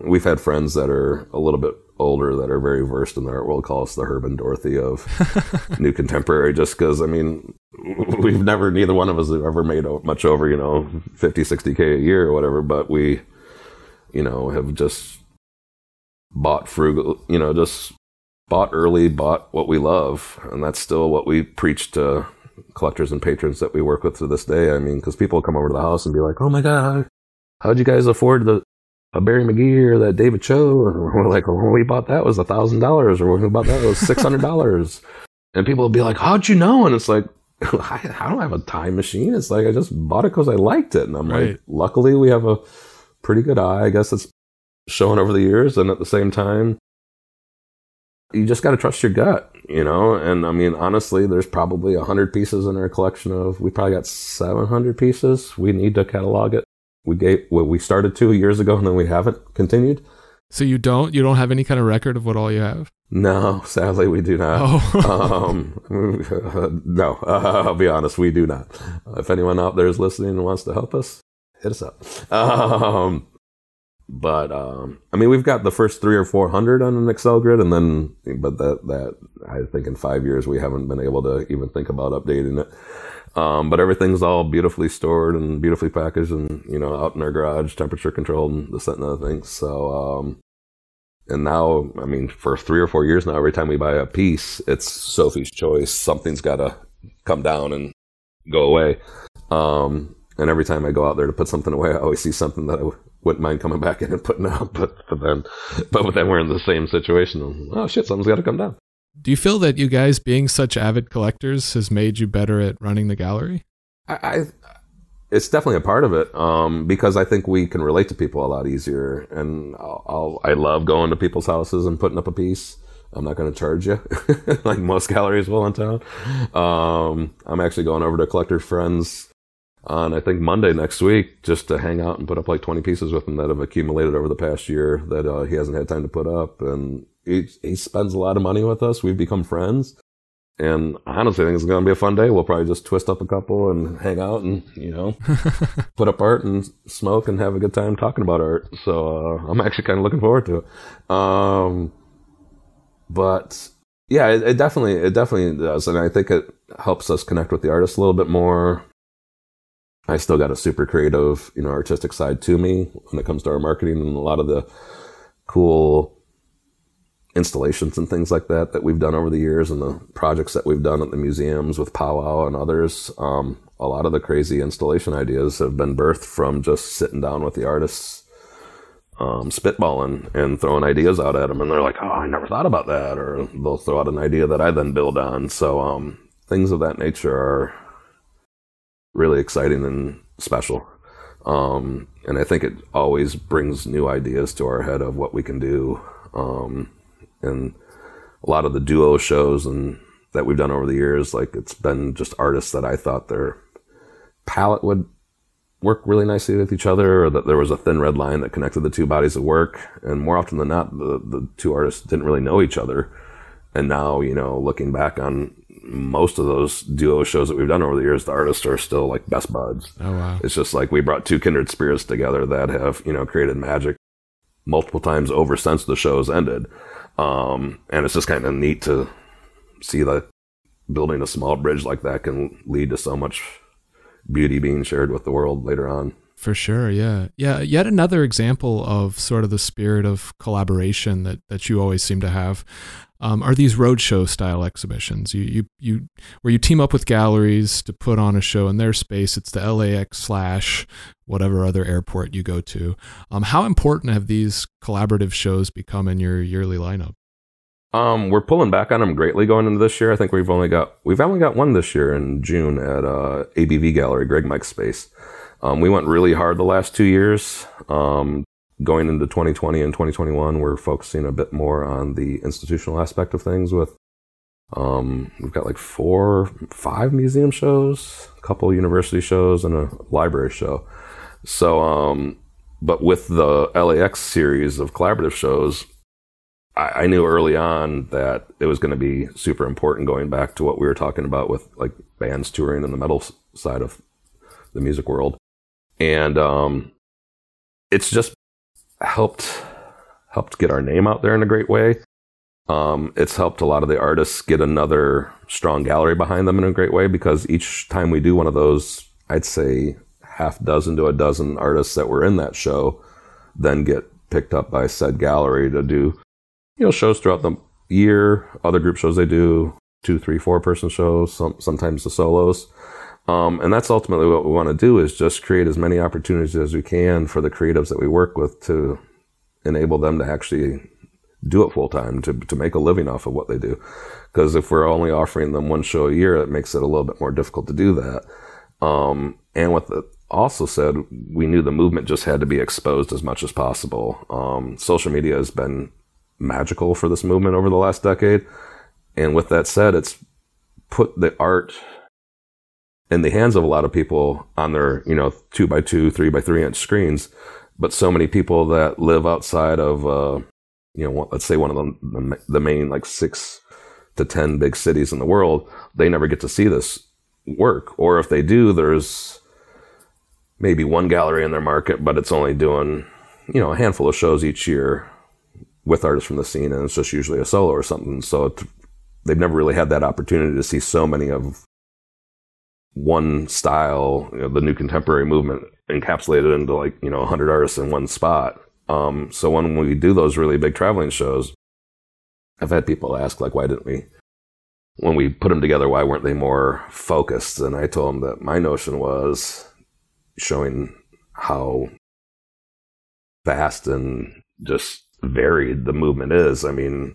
We've had friends that are a little bit older that are very versed in the art world, call us the Herb and Dorothy of new contemporary, just because, I mean, we've never, neither one of us have ever made much over, you know, 50, 60K a year or whatever, but we, you know, have just bought frugal, you know, just bought early, bought what we love. And that's still what we preach to collectors and patrons that we work with to this day. I mean, because people come over to the house and be like, oh my God, how'd you guys afford a Barry McGee or that David Cho? And we're like, well, we bought that was $1,000, or we bought that was $600. And people will be like, how'd you know? And it's like, I don't have a time machine. It's like, I just bought it because I liked it. And I'm right. Like, luckily we have a pretty good eye, I guess, it's shown over the years. And at the same time, You just got to trust your gut, you know? And I mean, honestly, there's probably 100 pieces in our collection of, we probably got 700 pieces. We need to catalog it. We started 2 years ago and then we haven't continued. So you don't have any kind of record of what all you have? No, sadly we do not. Oh. I'll be honest, we do not. If anyone out there is listening and wants to help us, hit us up. I mean, we've got the first 300 or 400 on an Excel grid, and then, but that I think in 5 years we haven't been able to even think about updating it. But everything's all beautifully stored and beautifully packaged, and you know, out in our garage, temperature controlled, and this, that, and other things. So, and now, I mean, for 3 or 4 years now, every time we buy a piece, it's Sophie's choice. Something's got to come down and go away. And every time I go out there to put something away, I always see something that I wouldn't mind coming back in and putting out. But then we're in the same situation. Oh shit, something's got to come down. Do you feel that you guys being such avid collectors has made you better at running the gallery? It's definitely a part of it, because I think we can relate to people a lot easier. And I love going to people's houses and putting up a piece. I'm not going to charge you like most galleries will in town. I'm actually going over to Collector Friends on, I think, Monday next week, just to hang out and put up like 20 pieces with him that have accumulated over the past year that he hasn't had time to put up. And he spends a lot of money with us. We've become friends. And honestly, I think it's going to be a fun day. We'll probably just twist up a couple and hang out and, you know, put up art and smoke and have a good time talking about art. So I'm actually kind of looking forward to it. But yeah, it definitely does. And I think it helps us connect with the artists a little bit more. I still got a super creative, you know, artistic side to me when it comes to our marketing and a lot of the cool installations and things like that we've done over the years, and the projects that we've done at the museums with Powwow and others. A lot of the crazy installation ideas have been birthed from just sitting down with the artists, spitballing and throwing ideas out at them. And they're like, oh, I never thought about that. Or they'll throw out an idea that I then build on. So things of that nature are really exciting and special. And I think it always brings new ideas to our head of what we can do. And a lot of the duo shows and that we've done over the years, like, it's been just artists that I thought their palette would work really nicely with each other, or that there was a thin red line that connected the two bodies of work. And more often than not, the two artists didn't really know each other. And now, you know, looking back on most of those duo shows that we've done over the years, the artists are still like best buds. Oh, wow. It's just like we brought two kindred spirits together that have, you know, created magic multiple times over since the show's ended. And it's just kind of neat to see that building a small bridge like that can lead to so much beauty being shared with the world later on. For sure, yeah. Yeah, yet another example of sort of the spirit of collaboration that you always seem to have are these roadshow style exhibitions. You where you team up with galleries to put on a show in their space. It's the LAX / whatever other airport you go to. How important have these collaborative shows become in your yearly lineup? We're pulling back on them greatly going into this year. I think we've only got one this year in June at ABV Gallery, Greg Mike's space. We went really hard the last 2 years. Going into 2020 and 2021, we're focusing a bit more on the institutional aspect of things with, we've got like 4 or 5 museum shows, a couple university shows, and a library show. So, but with the LAX series of collaborative shows, I knew early on that it was going to be super important, going back to what we were talking about with like bands touring and the metal side of the music world. And it's just helped get our name out there in a great way. It's helped a lot of the artists get another strong gallery behind them in a great way, because each time we do one of those, I'd say 6 to 12 artists that were in that show then get picked up by said gallery to do, you know, shows throughout the year, other group shows they do, 2, 3, 4 person shows, sometimes the solos. And that's ultimately what we want to do, is just create as many opportunities as we can for the creatives that we work with to enable them to actually do it full time, to make a living off of what they do. Because if we're only offering them one show a year, it makes it a little bit more difficult to do that. And with the also said, we knew the movement just had to be exposed as much as possible. Social media has been magical for this movement over the last decade. And with that said, it's put the art in the hands of a lot of people on their, 2x2, 3x3 inch screens. But so many people that live outside of, let's say one of the main 6 to 10 big cities in the world, they never get to see this work. Or if they do, there's maybe one gallery in their market, but it's only doing, a handful of shows each year with artists from the scene, and it's just usually a solo or something. So they've never really had that opportunity to see so many of one style, the new contemporary movement encapsulated into 100 artists in one spot. So when we do those really big traveling shows, I've had people ask, why didn't we, when we put them together, why weren't they more focused? And I told them that my notion was showing how vast and just varied the movement is. I mean,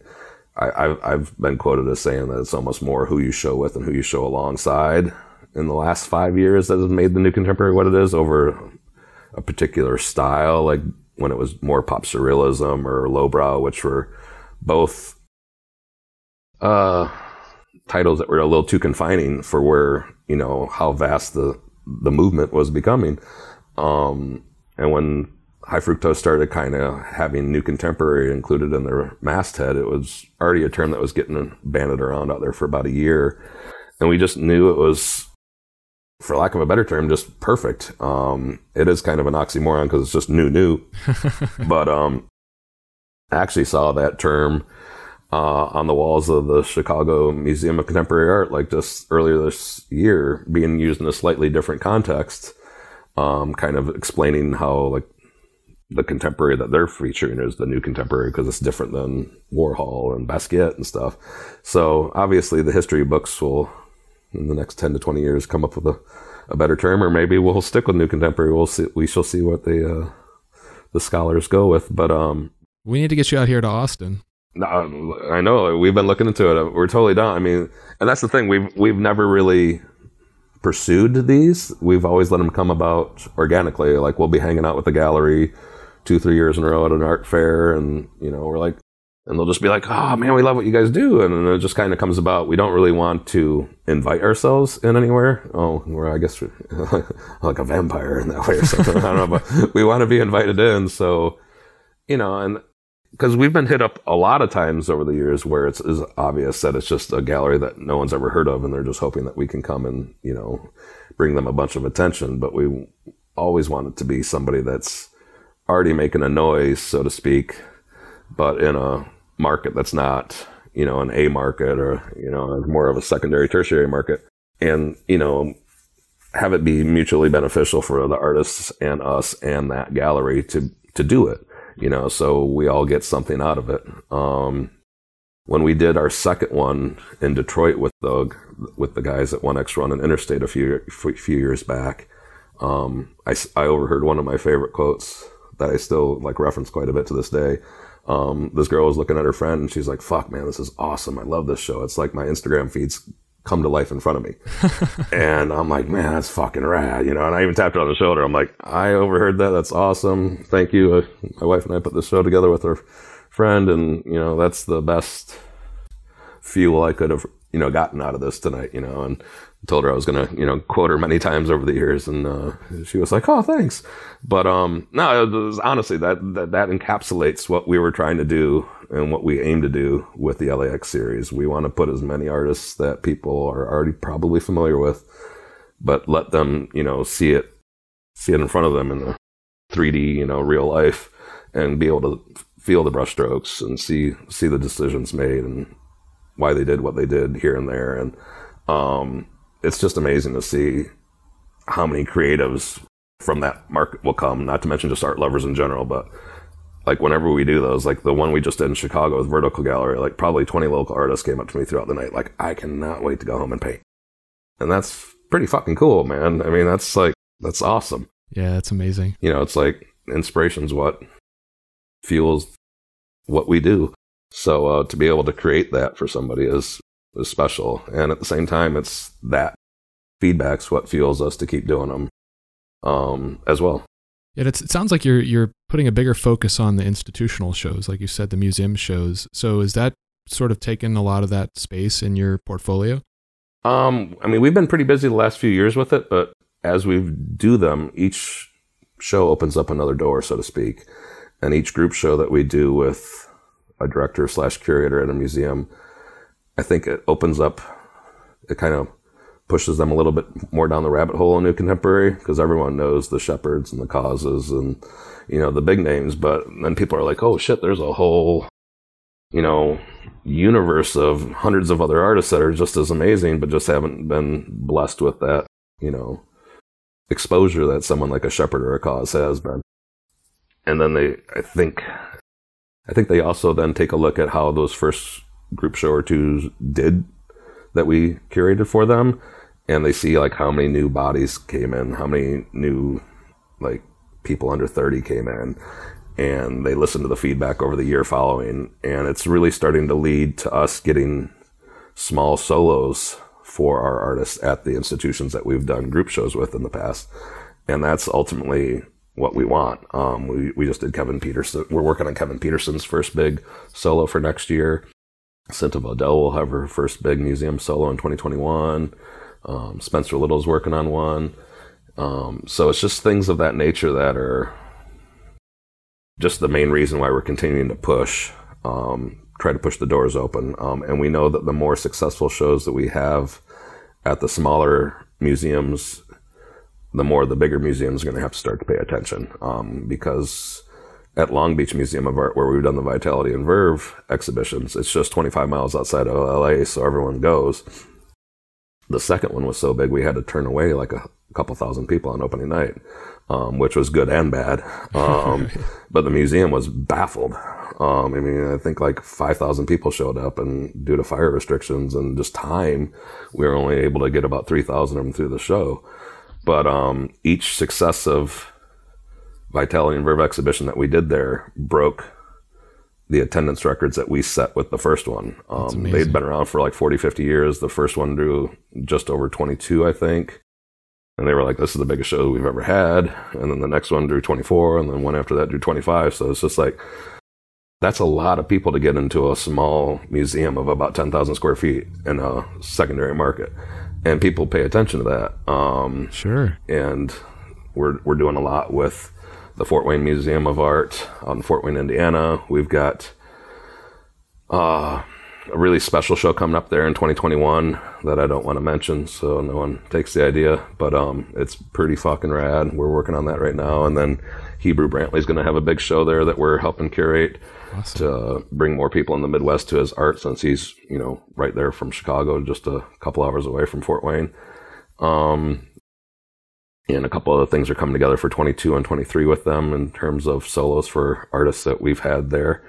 I've been quoted as saying that it's almost more who you show with and who you show alongside in the last 5 years that has made the new contemporary what it is, over a particular style, like when it was more pop surrealism or lowbrow, which were both titles that were a little too confining for where, how vast the movement was becoming. And when High Fructose started kind of having new contemporary included in their masthead, it was already a term that was getting banded around out there for about a year. And we just knew it was, for lack of a better term, just perfect. It is kind of an oxymoron because it's just new. But I actually saw that term on the walls of the Chicago Museum of Contemporary Art, just earlier this year, being used in a slightly different context, kind of explaining how the contemporary that they're featuring is the new contemporary because it's different than Warhol and Basquiat and stuff. So obviously the history books will, in the next 10 to 20 years, come up with a better term, or maybe we'll stick with new contemporary. We shall see what the scholars go with. But we need to get you out here to Austin. I know, we've been looking into it. We're totally down. I mean, and that's the thing, we've never really pursued these. We've always let them come about organically. We'll be hanging out with the gallery 2-3 years in a row at an art fair, and we're and they'll just be oh man, we love what you guys do. And then it just kind of comes about. We don't really want to invite ourselves in anywhere. Oh, we're, I guess, like a vampire in that way or something. I don't know, but we want to be invited in. So, and because we've been hit up a lot of times over the years where it's obvious that it's just a gallery that no one's ever heard of, and they're just hoping that we can come and, bring them a bunch of attention. But we always want it to be somebody that's already making a noise, so to speak, but in a market that's not, an A market, or, more of a secondary, tertiary market. And, have it be mutually beneficial for the artists and us and that gallery to do it, so we all get something out of it. When we did our second one in Detroit with the guys at 1X Run and Interstate a few years back, I overheard one of my favorite quotes that I still reference quite a bit to this day. This girl was looking at her friend and she's like, fuck man, this is awesome. I love this show. It's like my Instagram feeds come to life in front of me. And I'm like, man, that's fucking rad. And I even tapped her on the shoulder. I'm like, I overheard that. That's awesome. Thank you. My wife and I put this show together with her friend, and that's the best fuel I could have, gotten out of this tonight, and told her I was going to, quote her many times over the years. And she was like, oh, thanks. But no, it was, honestly, that encapsulates what we were trying to do and what we aim to do with the LAX series. We want to put as many artists that people are already probably familiar with, but let them, see it in front of them in the 3D, real life, and be able to feel the brushstrokes and see the decisions made and why they did what they did here and there. And it's just amazing to see how many creatives from that market will come, not to mention just art lovers in general. But whenever we do those, the one we just did in Chicago with Vertical Gallery, probably 20 local artists came up to me throughout the night, I cannot wait to go home and paint. And that's pretty fucking cool, man. I mean, that's awesome. Yeah, that's amazing. It's inspiration's what fuels what we do. So to be able to create that for somebody is special. And at the same time, it's that feedback's what fuels us to keep doing them as well. And it sounds like you're putting a bigger focus on the institutional shows, like you said, the museum shows. So is that sort of taken a lot of that space in your portfolio? I mean, we've been pretty busy the last few years with it, but as we do them, each show opens up another door, so to speak. And each group show that we do with a director slash curator at a museum, I think it opens up, it kind of pushes them a little bit more down the rabbit hole in New Contemporary, because everyone knows the Shepherds and the Causes and, you know, the big names. But then people are like, oh shit, there's a whole, you know, universe of hundreds of other artists that are just as amazing, but just haven't been blessed with that, you know, exposure that someone like a Shepherd or a Cause has been. And then they, I think they also then take a look at how those first group show or two did that we curated for them, and they see like how many new bodies came in, how many new like people under 30 came in, and they listen to the feedback over the year following, and it's really starting to lead to us getting small solos for our artists at the institutions that we've done group shows with in the past, and that's ultimately what we want. We just did Kevin Peterson. We're working on Kevin Peterson's first big solo for next year. Cinta Vaudel will have her first big museum solo in 2021. Spencer Little's working on one. So it's just things of that nature that are just the main reason why we're continuing to push, try to push the doors open. And we know that the more successful shows that we have at the smaller museums, the more the bigger museums are going to have to start to pay attention. Because at Long Beach Museum of Art, where we've done the Vitality and Verve exhibitions, it's just 25 miles outside of LA, so everyone goes. The second one was so big, we had to turn away like a couple thousand people on opening night, which was good and bad. But the museum was baffled. I mean, I think like 5,000 people showed up, and due to fire restrictions and just time, we were only able to get about 3,000 of them through the show. But each successive Vitality and Verve exhibition that we did there broke the attendance records that we set with the first one. They'd been around for like 40, 50 years. The first one drew just over 22, I think. And they were like, this is the biggest show we've ever had. And then the next one drew 24, and then one after that drew 25. So it's just like, that's a lot of people to get into a small museum of about 10,000 square feet in a secondary market. And people pay attention to that. Sure. And we're doing a lot with the Fort Wayne Museum of Art out in Fort Wayne, Indiana. We've got a really special show coming up there in 2021 that I don't want to mention, so no one takes the idea, but it's pretty fucking rad. We're working on that right now. And then Hebrew Brantley's going to have a big show there that we're helping curate. Awesome. To bring more people in the Midwest to his art, since he's, you know, right there from Chicago, just a couple hours away from Fort Wayne. And a couple other things are coming together for 22 and 23 with them in terms of solos for artists that we've had there.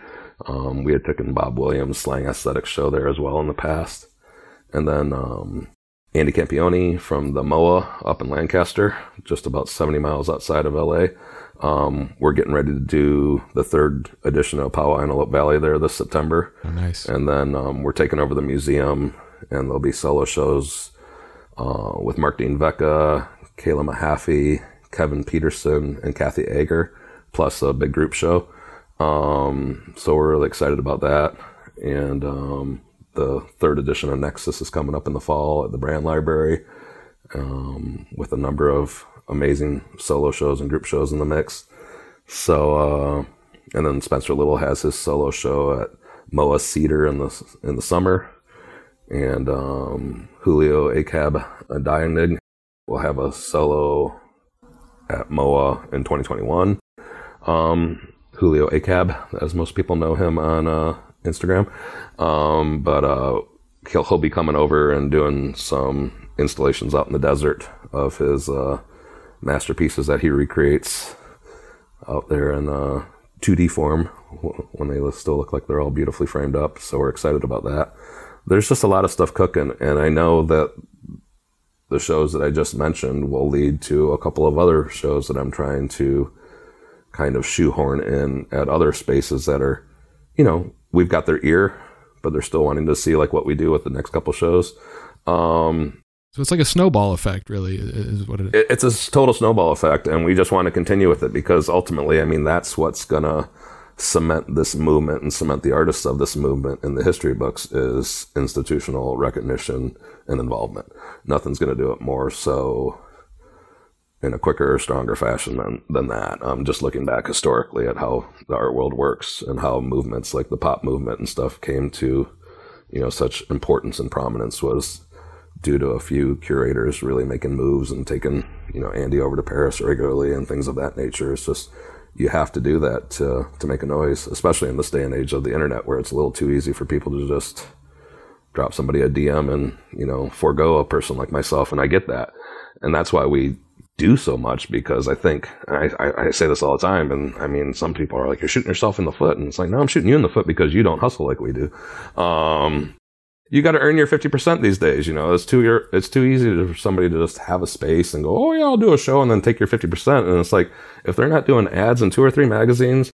We had taken Bob Williams' Slang Aesthetics show there as well in the past. And then Andy Campione from the MOA up in Lancaster, just about 70 miles outside of LA. We're getting ready to do the third edition of Powwow Antelope Valley there this September. Oh, nice. And then we're taking over the museum, and there'll be solo shows with Mark Dean Vecca, Kayla Mahaffey, Kevin Peterson, and Kathy Ager, plus a big group show. So we're really excited about that. And the third edition of Nexus is coming up in the fall at the Brand Library, with a number of amazing solo shows and group shows in the mix. So, and then Spencer Little has his solo show at Moa Cedar in the summer. And Julio Acab Dianig will have a solo at MOA in 2021. Julio Acab, as most people know him on Instagram. But he'll be coming over and doing some installations out in the desert of his masterpieces that he recreates out there in 2D form, when they still look like they're all beautifully framed up. So we're excited about that. There's just a lot of stuff cooking, and I know that the shows that I just mentioned will lead to a couple of other shows that I'm trying to kind of shoehorn in at other spaces that are, you know, we've got their ear, but they're still wanting to see like what we do with the next couple shows. So it's like a snowball effect, really, is what it is. It's a total snowball effect, and we just want to continue with it because ultimately, I mean, that's what's going to cement this movement and cement the artists of this movement in the history books is institutional recognition and involvement. Nothing's going to do it more so in a quicker, stronger fashion than that. Just looking back historically at how the art world works and how movements like the pop movement and stuff came to, you know, such importance and prominence was due to a few curators really making moves and taking, you know, Andy over to Paris regularly and things of that nature. It's just, you have to do that to make a noise, especially in this day and age of the internet where it's a little too easy for people to just drop somebody a DM and, you know, forego a person like myself. And I get that. And that's why we do so much, because I think, I say this all the time, and I mean, some people are like, you're shooting yourself in the foot. And it's like, no, I'm shooting you in the foot because you don't hustle like we do. You got to earn your 50% these days. You know, it's too easy for somebody to just have a space and go, oh yeah, I'll do a show and then take your 50%. And it's like, if they're not doing ads in 2 or 3 magazines,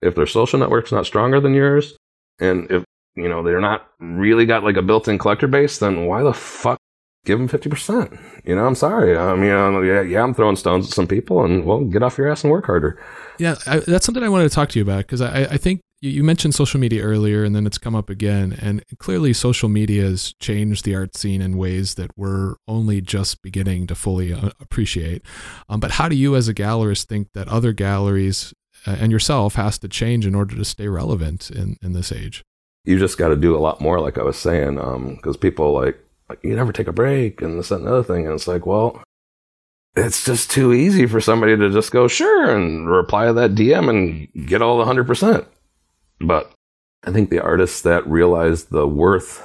if their social network's not stronger than yours, and if, you know, they're not really got like a built-in collector base, then why the fuck give them 50%? You know, I'm sorry. I mean, I'm throwing stones at some people, and well, get off your ass and work harder. Yeah, that's something I wanted to talk to you about, because I think you mentioned social media earlier, and then it's come up again. And clearly social media has changed the art scene in ways that we're only just beginning to fully appreciate. But how do you as a gallerist think that other galleries and yourself has to change in order to stay relevant in this age? You just got to do a lot more, like I was saying, because people like, you never take a break and this, that, and the other thing. And it's like, well, it's just too easy for somebody to just go, sure, and reply to that DM and get all the 100%. But I think the artists that realize the worth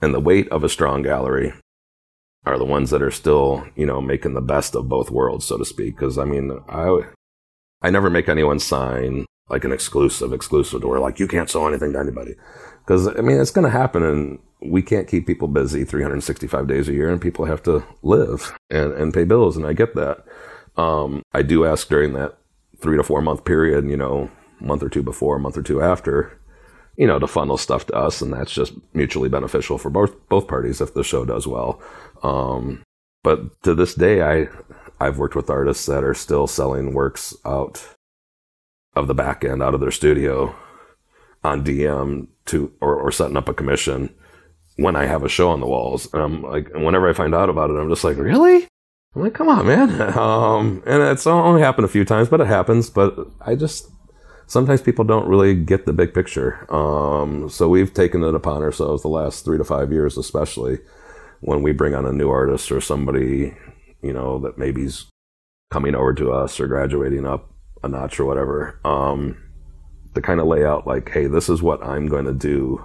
and the weight of a strong gallery are the ones that are still, you know, making the best of both worlds, so to speak. Because, I mean, I never make anyone sign like an exclusive or like you can't sell anything to anybody. Because, I mean, it's going to happen, and we can't keep people busy 365 days a year, and people have to live and pay bills, and I get that. I do ask during that 3 to 4 month period, you know, month or two before, month or two after, you know, to funnel stuff to us, and that's just mutually beneficial for both parties if the show does well. But to this day, I've worked with artists that are still selling works out of the back end, out of their studio, on DM to or setting up a commission when I have a show on the walls. And I'm like, and whenever I find out about it, I'm just like, really? I'm like, come on, man. And it's only happened a few times, but it happens. But I just, sometimes people don't really get the big picture. So we've taken it upon ourselves the last 3 to 5 years, especially when we bring on a new artist or somebody, you know, that maybe's coming over to us or graduating up a notch or whatever, to kind of lay out like, hey, this is what I'm going to do.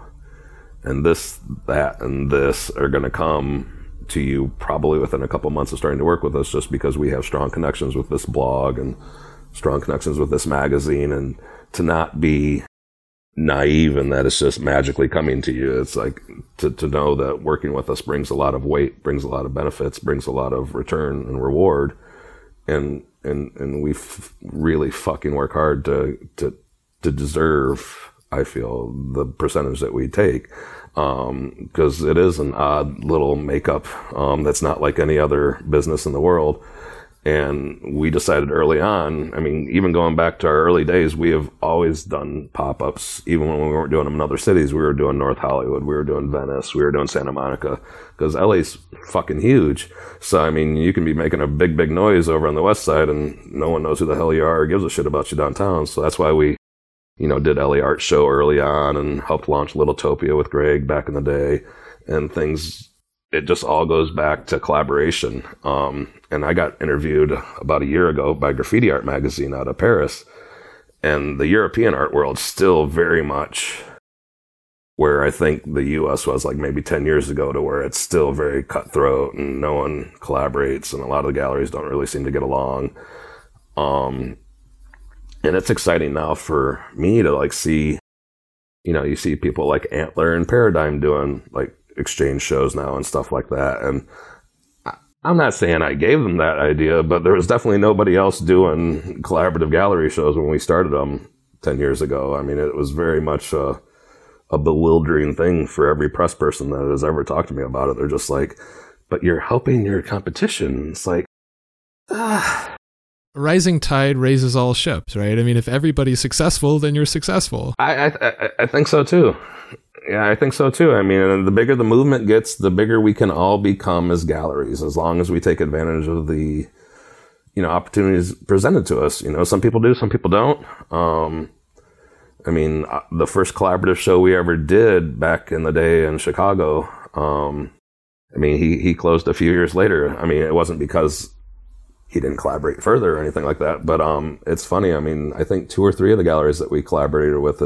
And this, that, and this are going to come to you probably within a couple months of starting to work with us, just because we have strong connections with this blog and strong connections with this magazine, and to not be naive and that it's just magically coming to you. It's like to know that working with us brings a lot of weight, brings a lot of benefits, brings a lot of return and reward. And we really fucking work hard to deserve, I feel, the percentage that we take. 'Cause it is an odd little makeup, that's not like any other business in the world. And we decided early on, I mean, even going back to our early days, we have always done pop-ups. Even when we weren't doing them in other cities, we were doing North Hollywood, we were doing Venice, we were doing Santa Monica, because LA's fucking huge. So, I mean, you can be making a big, big noise over on the west side, and no one knows who the hell you are or gives a shit about you downtown. So that's why we, you know, did LA Art Show early on and helped launch Littletopia with Greg back in the day and things. It just all goes back to collaboration. And I got interviewed about a year ago by Graffiti Art Magazine out of Paris. And the European art world's still very much where I think the U.S. was like maybe 10 years ago, to where it's still very cutthroat and no one collaborates, and a lot of the galleries don't really seem to get along. And it's exciting now for me to like see, you know, you see people like Antler and Paradigm doing like exchange shows now and stuff like that. And I'm not saying I gave them that idea, but there was definitely nobody else doing collaborative gallery shows when we started them 10 years ago. I mean, it was very much a bewildering thing for every press person that has ever talked to me about it. They're just like, but you're helping your competition. It's like, A rising tide raises all ships, right? I mean, if everybody's successful, then you're successful. I think so too. Yeah, I think so too. I mean, the bigger the movement gets, the bigger we can all become as galleries, as long as we take advantage of the, you know, opportunities presented to us. You know, some people do, some people don't. I mean, the first collaborative show we ever did back in the day in Chicago, I mean, he closed a few years later. I mean, it wasn't because he didn't collaborate further or anything like that, but it's funny. I mean, I think 2 or 3 of the galleries that we collaborated with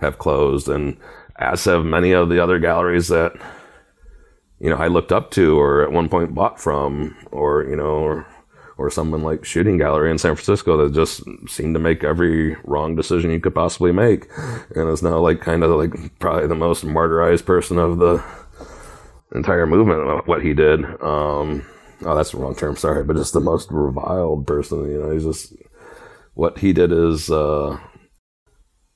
have closed, and as have many of the other galleries that, you know, I looked up to or at one point bought from, or, you know, or someone like Shooting Gallery in San Francisco that just seemed to make every wrong decision you could possibly make, and is now like kind of like probably the most martyrized person of the entire movement about what he did. Oh, that's the wrong term, sorry, but just the most reviled person, you know. He's just, what he did is,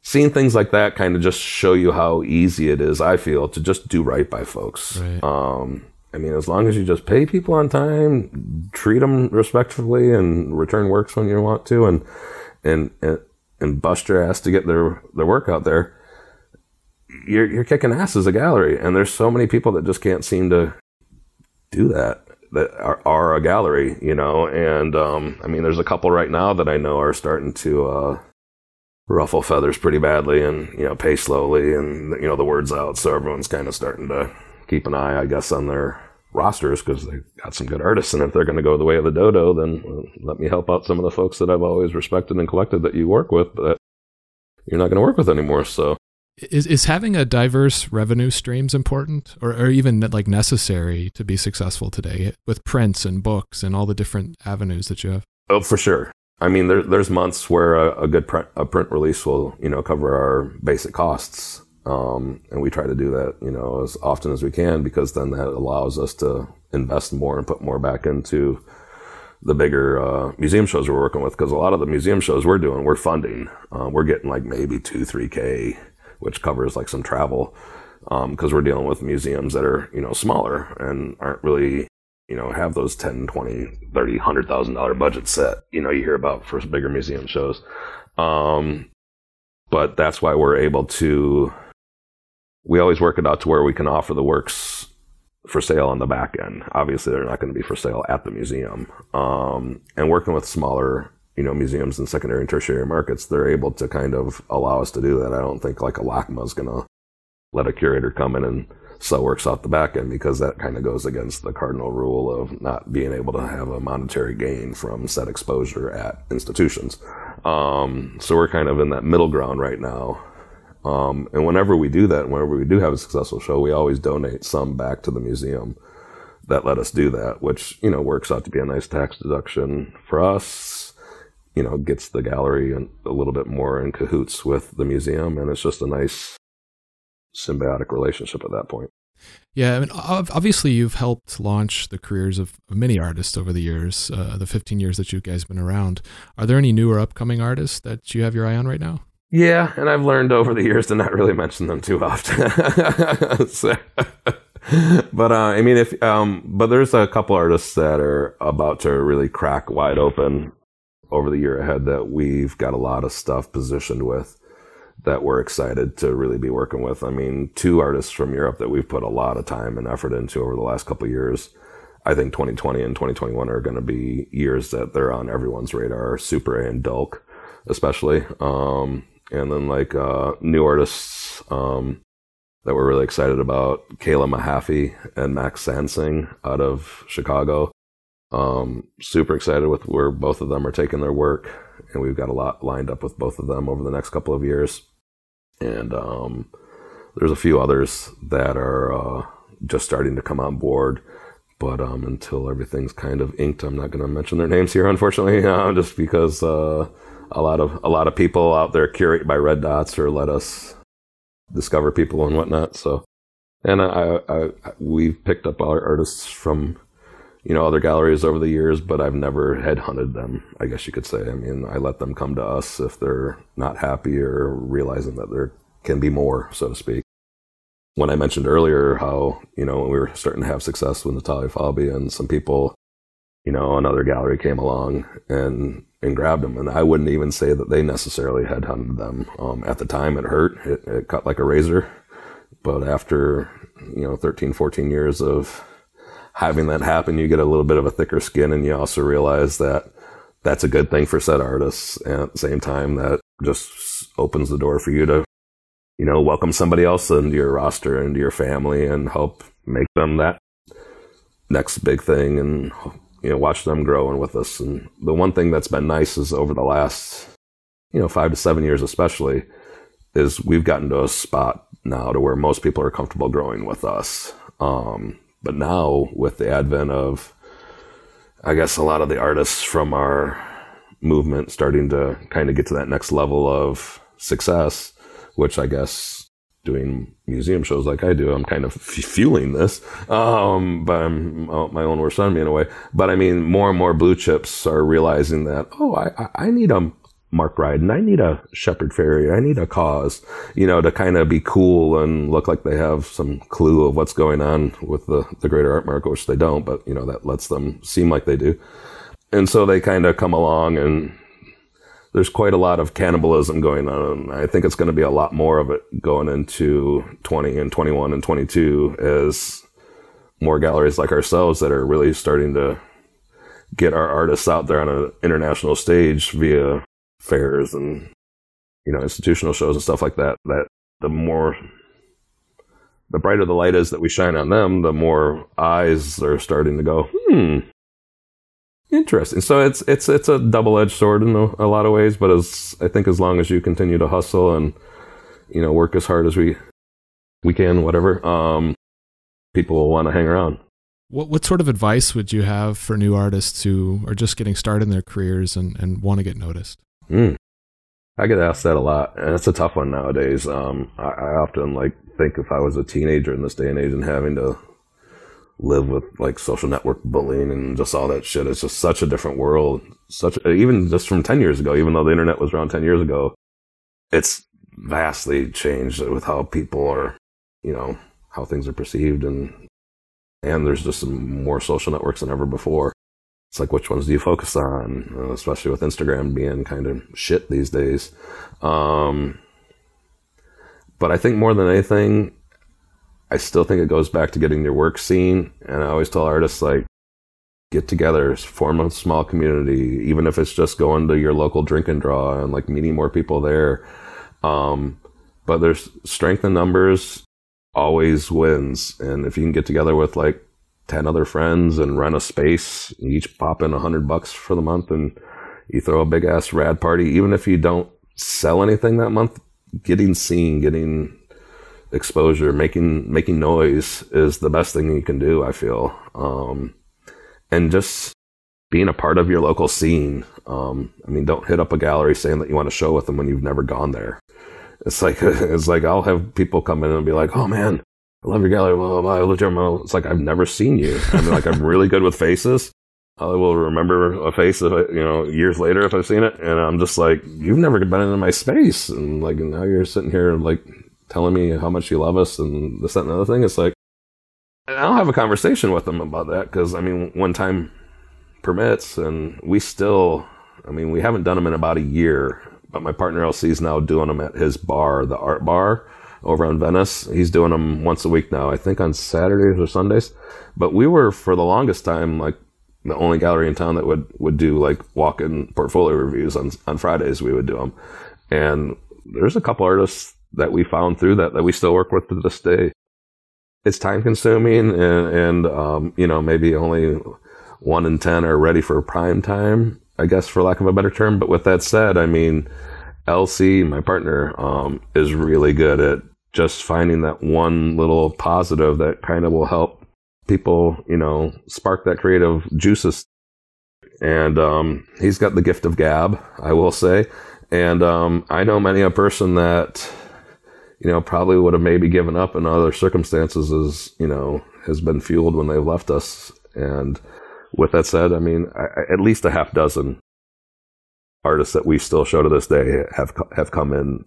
seeing things like that kind of just show you how easy it is, I feel, to just do right by folks. Right. I mean, as long as you just pay people on time, treat them respectfully, and return works when you want to, and bust your ass to get their work out there, you're kicking ass as a gallery. And there's so many people that just can't seem to do that, that are a gallery, you know. And I mean, there's a couple right now that I know are starting to ruffle feathers pretty badly, and, you know, pay slowly, and, you know, the word's out, so everyone's kind of starting to keep an eye, I guess, on their rosters, because they've got some good artists, and if they're going to go the way of the dodo, then, well, let me help out some of the folks that I've always respected and collected that you work with that you're not going to work with anymore. So is having a diverse revenue streams important, or even like necessary to be successful today with prints and books and all the different avenues that you have? Oh, for sure. I mean, there's months where a print release will, you know, cover our basic costs. And we try to do that, you know, as often as we can, because then that allows us to invest more and put more back into the bigger museum shows we're working with. Because a lot of the museum shows we're doing, we're funding. We're getting like maybe 2-3K, which covers like some travel, because we're dealing with museums that are, you know, smaller and aren't really, you know, have those 10, 20, 30, $100,000 budgets that, you know, you hear about for bigger museum shows. But that's why we're able to. We always work it out to where we can offer the works for sale on the back end. Obviously, they're not going to be for sale at the museum. And working with smaller, you know, museums in secondary and tertiary markets, they're able to kind of allow us to do that. I don't think like a LACMA is going to let a curator come in and sell works off the back end, because that kind of goes against the cardinal rule of not being able to have a monetary gain from said exposure at institutions. So we're kind of in that middle ground right now. And whenever we do that, whenever we do have a successful show, we always donate some back to the museum that let us do that, which, you know, works out to be a nice tax deduction for us, you know, gets the gallery a little bit more in cahoots with the museum, and it's just a nice symbiotic relationship at that point. Yeah, I mean, obviously you've helped launch the careers of many artists over the years, the 15 years that you guys have been around. Are there any new or upcoming artists that you have your eye on right now? Yeah, and I've learned over the years to not really mention them too often. So, but I mean, if but there's a couple artists that are about to really crack wide open over the year ahead that we've got a lot of stuff positioned with that we're excited to really be working with. I mean, 2 artists from Europe that we've put a lot of time and effort into over the last couple of years. I think 2020 and 2021 are going to be years that they're on everyone's radar, Super A and Dulk, especially. And then like new artists that we're really excited about, Kayla Mahaffey and Max Sansing out of Chicago. Super excited with where both of them are taking their work, and we've got a lot lined up with both of them over the next couple of years. And there's a few others that are just starting to come on board, but until everything's kind of inked, I'm not going to mention their names here, unfortunately, just because a lot of people out there curate by red dots or let us discover people and whatnot. So, and we've picked up our artists from, you know, other galleries over the years, but I've never headhunted them, I guess you could say. I mean, I let them come to us if they're not happy or realizing that there can be more, so to speak. when I mentioned earlier how, you know, when we were starting to have success with Natalia Fabia and some people, you know, another gallery came along and grabbed them. And I wouldn't even say that they necessarily headhunted them. At the time, it hurt. It cut like a razor. But after, you know, 13, 14 years of having that happen, you get a little bit of a thicker skin, and you also realize that that's a good thing for said artists. And at the same time, that just opens the door for you to, you know, welcome somebody else into your roster, into your family, and help make them that next big thing, and, you know, watch them grow and with us. And the one thing that's been nice is over the last, you know, 5 to 7 years especially, is we've gotten to a spot now to where most people are comfortable growing with us. But now with the advent of, I guess, a lot of the artists from our movement starting to kind of get to that next level of success, which I guess doing museum shows like I do, I'm kind of fueling this, but I'm my own worst enemy in a way. But I mean, more and more blue chips are realizing that, oh, I need a Mark Ryden, I need a Shepherd Ferry, I need a Cause, you know, to kind of be cool and look like they have some clue of what's going on with the greater art market, which they don't, but, you know, that lets them seem like they do. And so they kind of come along, and there's quite a lot of cannibalism going on. I think it's going to be a lot more of it going into 20 and 21 and 22 as more galleries like ourselves that are really starting to get our artists out there on an international stage via fairs and, you know, institutional shows and stuff like that, that the more, the brighter the light is that we shine on them, the more eyes are starting to go, interesting. So it's a double-edged sword in a lot of ways, but I think as long as you continue to hustle and, you know, work as hard as we can, whatever, people will want to hang around. What sort of advice would you have for new artists who are just getting started in their careers and want to get noticed? I get asked that a lot, and it's a tough one nowadays. I often think if I was a teenager in this day and age and having to live with social network bullying and just all that shit. It's just such a different world. Even just from 10 years ago, even though the internet was around 10 years ago, it's vastly changed with how people are, you know, how things are perceived. And there's just some more social networks than ever before. It's like, which ones do you focus on? Especially with Instagram being kind of shit these days. But I think more than anything, I still think it goes back to getting your work seen. And I always tell artists, get together, form a small community, even if it's just going to your local drink and draw and meeting more people there. But there's strength in numbers always wins. And if you can get together with 10 other friends and rent a space, you each pop in $100 for the month and you throw a big ass rad party, even if you don't sell anything that month, getting seen, getting exposure, making noise is the best thing you can do, I feel. And just being a part of your local scene. I mean, don't hit up a gallery saying that you want to show with them when you've never gone there. It's like I'll have people come in and be like, oh man, I love your gallery, blah, blah, blah, I love your mom. It's like, I've never seen you. I mean, I'm really good with faces. I will remember a face if years later if I've seen it. And I'm just like, you've never been in my space. And now you're sitting here telling me how much you love us and this, that, and the other thing. It's like, and I'll have a conversation with them about that because, I mean, when time permits, and we still, I mean, we haven't done them in about a year, but my partner LC is now doing them at his bar, the Art Bar over on Venice. He's doing them once a week now, I think on Saturdays or Sundays. But we were, for the longest time, the only gallery in town that would do walk-in portfolio reviews on Fridays. We would do them. And there's a couple artists that we found through that we still work with to this day. It's time consuming and you know, maybe only 1 in 10 are ready for prime time, I guess, for lack of a better term. But with that said, I mean, LC, my partner, is really good at just finding that one little positive that kind of will help people, you know, spark that creative juices. And he's got the gift of gab, I will say. And I know many a person that, you know, probably would have maybe given up in other circumstances as, you know, has been fueled when they've left us. And with that said, I mean, at least 6 artists that we still show to this day have come in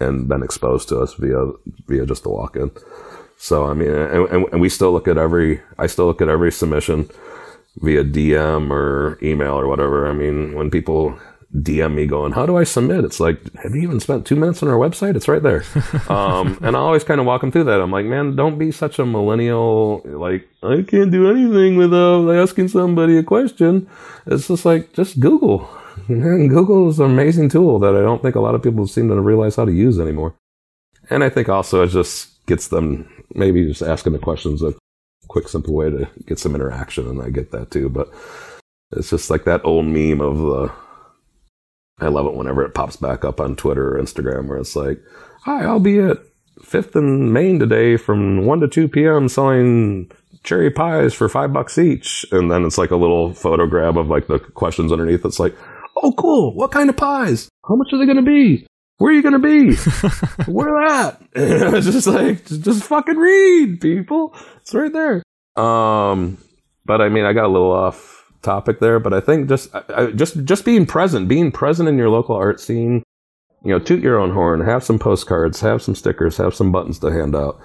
and been exposed to us via just the walk-in. So, I mean, and we still look at I still look at every submission via DM or email or whatever. I mean, when people DM me going, how do I submit? It's like, have you even spent 2 minutes on our website? It's right there. And I always kind of walk them through that. I'm like, man, don't be such a millennial, like, I can't do anything without asking somebody a question. It's just like, just Google. And Google is an amazing tool that I don't think a lot of people seem to realize how to use anymore. And I think also it just gets them, maybe just asking the questions a quick, simple way to get some interaction, and I get that too. But it's just like that old meme of the, I love it whenever it pops back up on Twitter or Instagram where it's like, hi, I'll be at 5th and Main today from 1 to 2 p.m. selling cherry pies for $5 each. And then it's like a little photo grab of like the questions underneath. It's like, oh, cool. What kind of pies? How much are they going to be? Where are you going to be? Where at? And it's just like, just fucking read, people. It's right there. But I mean, I got a little off topic there, but I think just being present in your local art scene, you know, toot your own horn, have some postcards, have some stickers, have some buttons to hand out,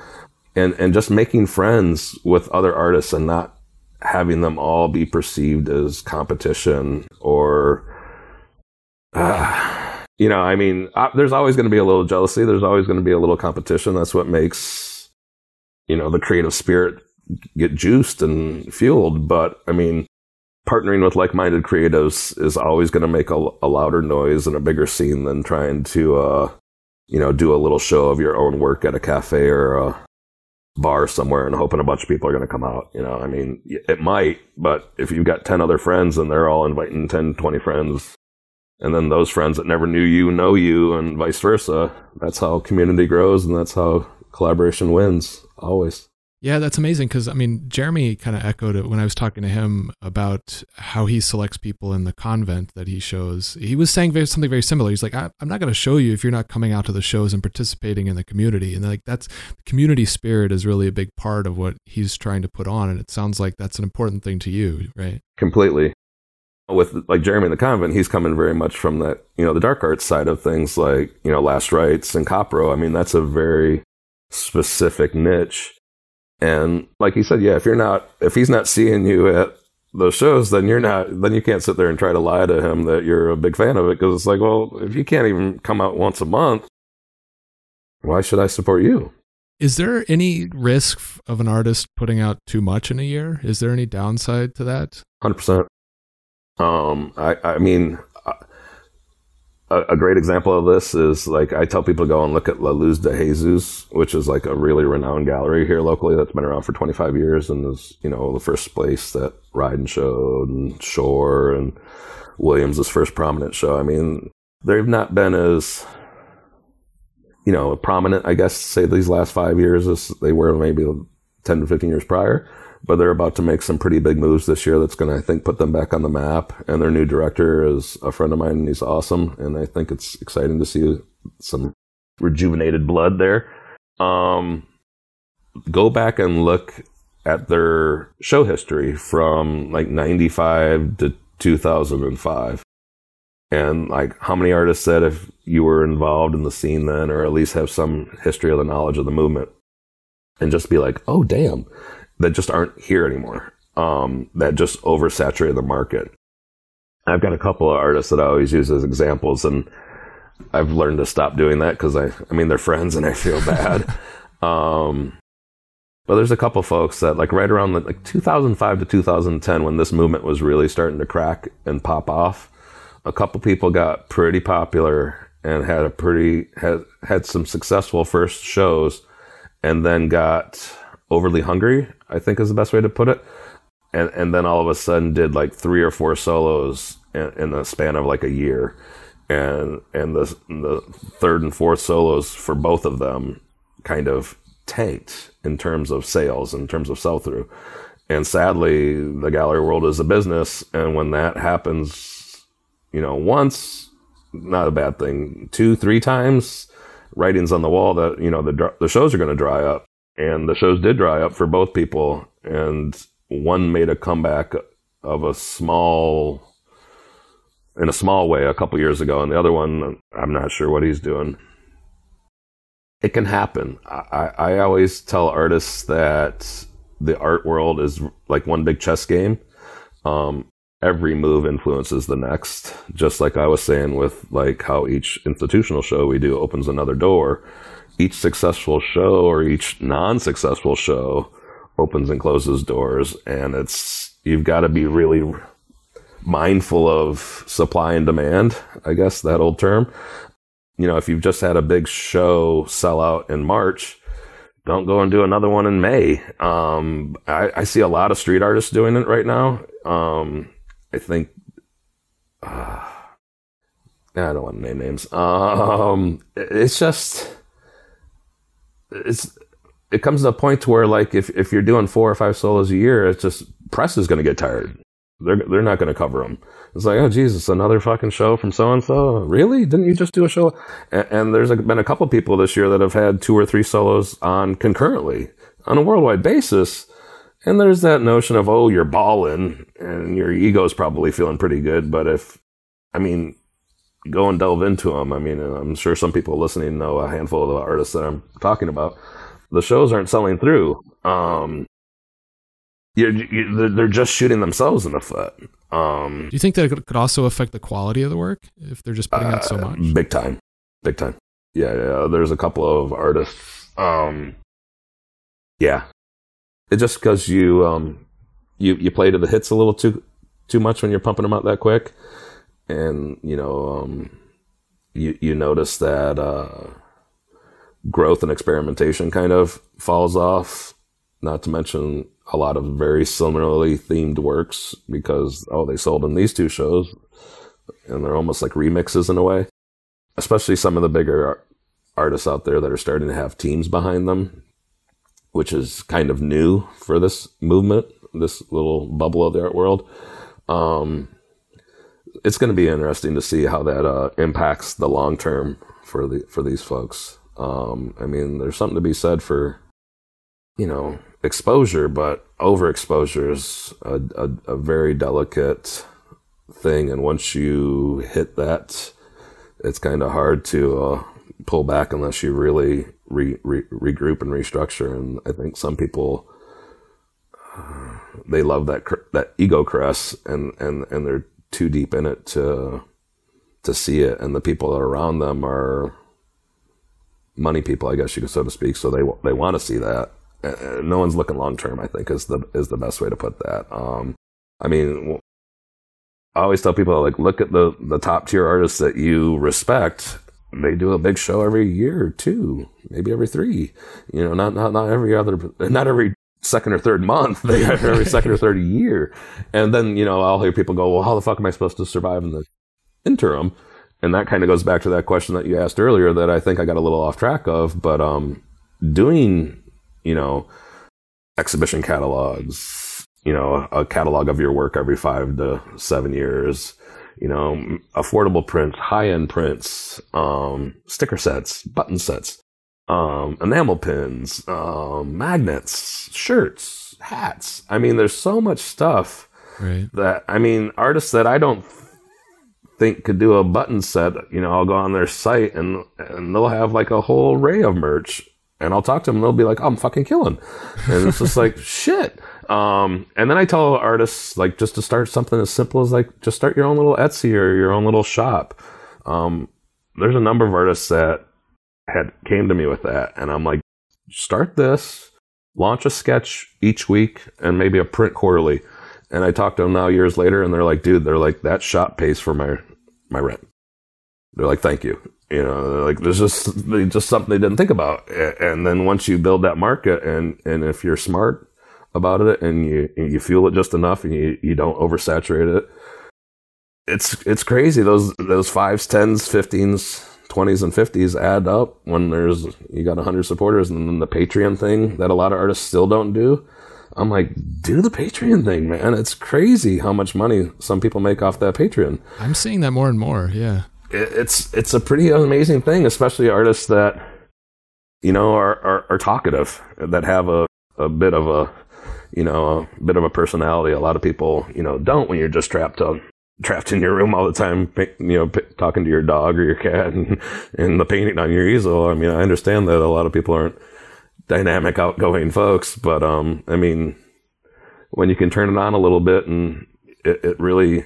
and just making friends with other artists and not having them all be perceived as competition or, you know, I mean, there's always going to be a little jealousy. There's always going to be a little competition. That's what makes, you know, the creative spirit get juiced and fueled. But I mean, partnering with like-minded creatives is always going to make a louder noise and a bigger scene than trying to, you know, do a little show of your own work at a cafe or a bar somewhere and hoping a bunch of people are going to come out. You know, I mean, it might, but if you've got 10 other friends and they're all inviting 10, 20 friends, and then those friends that never knew you know you and vice versa, that's how community grows and that's how collaboration wins, always. Yeah, that's amazing because, I mean, Jeremy kind of echoed it when I was talking to him about how he selects people in the convent that he shows. He was saying something very similar. He's like, I'm not going to show you if you're not coming out to the shows and participating in the community. And like that's the community spirit is really a big part of what he's trying to put on. And it sounds like that's an important thing to you, right? Completely. With like Jeremy in the convent, he's coming very much from that, you know, the dark arts side of things like, you know, Last Rites and Copro. I mean, that's a very specific niche. And like he said, yeah, if he's not seeing you at those shows, then you can't sit there and try to lie to him that you're a big fan of it. Cause it's like, well, if you can't even come out once a month, why should I support you? Is there any risk of an artist putting out too much in a year? Is there any downside to that? 100%. I mean, a great example of this is like I tell people to go and look at La Luz de Jesus, which is like a really renowned gallery here locally that's been around for 25 years and is, you know, the first place that Ryden showed and Shore and Williams' first prominent show. I mean, they've not been as, you know, prominent, I guess, say these last 5 years as they were maybe 10 to 15 years prior, but they're about to make some pretty big moves this year that's going to, I think, put them back on the map. And their new director is a friend of mine, and he's awesome. And I think it's exciting to see some rejuvenated blood there. Go back and look at their show history from like 95 to 2005. And like how many artists said if you were involved in the scene then, or at least have some history of the knowledge of the movement, and just be like, oh, damn. That just aren't here anymore, that just oversaturated the market. I've got a couple of artists that I always use as examples, and I've learned to stop doing that because, I mean, they're friends and I feel bad. But there's a couple folks that, like, right around like 2005 to 2010, when this movement was really starting to crack and pop off, a couple people got pretty popular and had some successful first shows and then got overly hungry, I think is the best way to put it. And then all of a sudden did like 3 or 4 solos in the span of like a year. And the third and fourth solos for both of them kind of tanked in terms of sales, in terms of sell-through. And sadly, the gallery world is a business. And when that happens, you know, once, not a bad thing. 2, 3 times, writing's on the wall that, you know, the shows are going to dry up. And the shows did dry up for both people, and one made a comeback of in a small way a couple years ago, and the other one, I'm not sure what he's doing. It can happen. I always tell artists that the art world is like one big chess game. Every move influences the next, just like I was saying with like how each institutional show we do opens another door. Each successful show or each non-successful show opens and closes doors, and it's, you've got to be really mindful of supply and demand, I guess, that old term. You know, if you've just had a big show sell out in March, don't go and do another one in May. I see a lot of street artists doing it right now. I think, I don't want to name names. It's just, it comes to a point to where, like, if you're doing 4 or 5 solos a year, it's just, press is going to get tired. They're not going to cover them. It's like, oh, Jesus, another fucking show from so-and-so? Really? Didn't you just do a show? And there's been a couple people this year that have had 2 or 3 solos on concurrently on a worldwide basis. And there's that notion of, oh, you're balling and your ego's probably feeling pretty good. But go and delve into them. I'm sure some people listening know a handful of the artists that I'm talking about. The shows aren't selling through. They're just shooting themselves in the foot. Do you think that it could also affect the quality of the work if they're just putting out so much? Big time. Yeah. There's a couple of artists. Yeah. It's just because you play to the hits a little too much when you're pumping them out that quick, and you notice that growth and experimentation kind of falls off. Not to mention a lot of very similarly themed works because, oh, they sold in these 2 shows, and they're almost like remixes in a way. Especially some of the bigger artists out there that are starting to have teams behind them, which is kind of new for this movement, this little bubble of the art world. It's going to be interesting to see how that impacts the long term for these folks. There's something to be said for, exposure, but overexposure is a very delicate thing. And once you hit that, it's kind of hard to pull back unless you really regroup and restructure. And I think some people, they love that ego caress, and they're too deep in it to see it. And the people around them are money people, I guess you could, so to speak. So they want to see that. No one's looking long term, I think, is the best way to put that. I always tell people, like, look at the top tier artists that you respect. They do a big show every year or 2, maybe every 3. Not every second or third month. They have every second or third year. And then I'll hear people go, well, how the fuck am I supposed to survive in the interim? And that kind of goes back to that question that you asked earlier that I think I got a little off track of, but doing exhibition catalogs, a catalog of your work every 5 to 7 years, affordable prints, high-end prints, sticker sets, button sets, enamel pins, magnets, shirts, hats. There's so much stuff, right? That, artists that I don't think could do a button set, I'll go on their site and they'll have like a whole array of merch. And I'll talk to them and they'll be like, oh, I'm fucking killing. And it's just like, shit. And then I tell artists, like, just to start something as simple as, like, just start your own little Etsy or your own little shop. There's a number of artists that came to me with that. And I'm like, start this, launch a sketch each week and maybe a print quarterly. And I talk to them now years later and they're like, dude, that shop pays for my rent. They're like, thank you. There's just something they didn't think about. And then once you build that market, and if you're smart about it and you fuel it just enough and you don't oversaturate it, it's crazy. Those 5s, 10s, 15s, 20s, and 50s add up when you got 100 supporters. And then the Patreon thing that a lot of artists still don't do. I'm like, do the Patreon thing, man. It's crazy how much money some people make off that Patreon. I'm seeing that more and more. Yeah. It's a pretty amazing thing, especially artists that, are talkative, that have a bit of a personality. A lot of people, don't, when you're just trapped to trapped in your room all the time, you know, talking to your dog or your cat and the painting on your easel. I mean, I understand that a lot of people aren't dynamic, outgoing folks, but I mean, when you can turn it on a little bit, and it really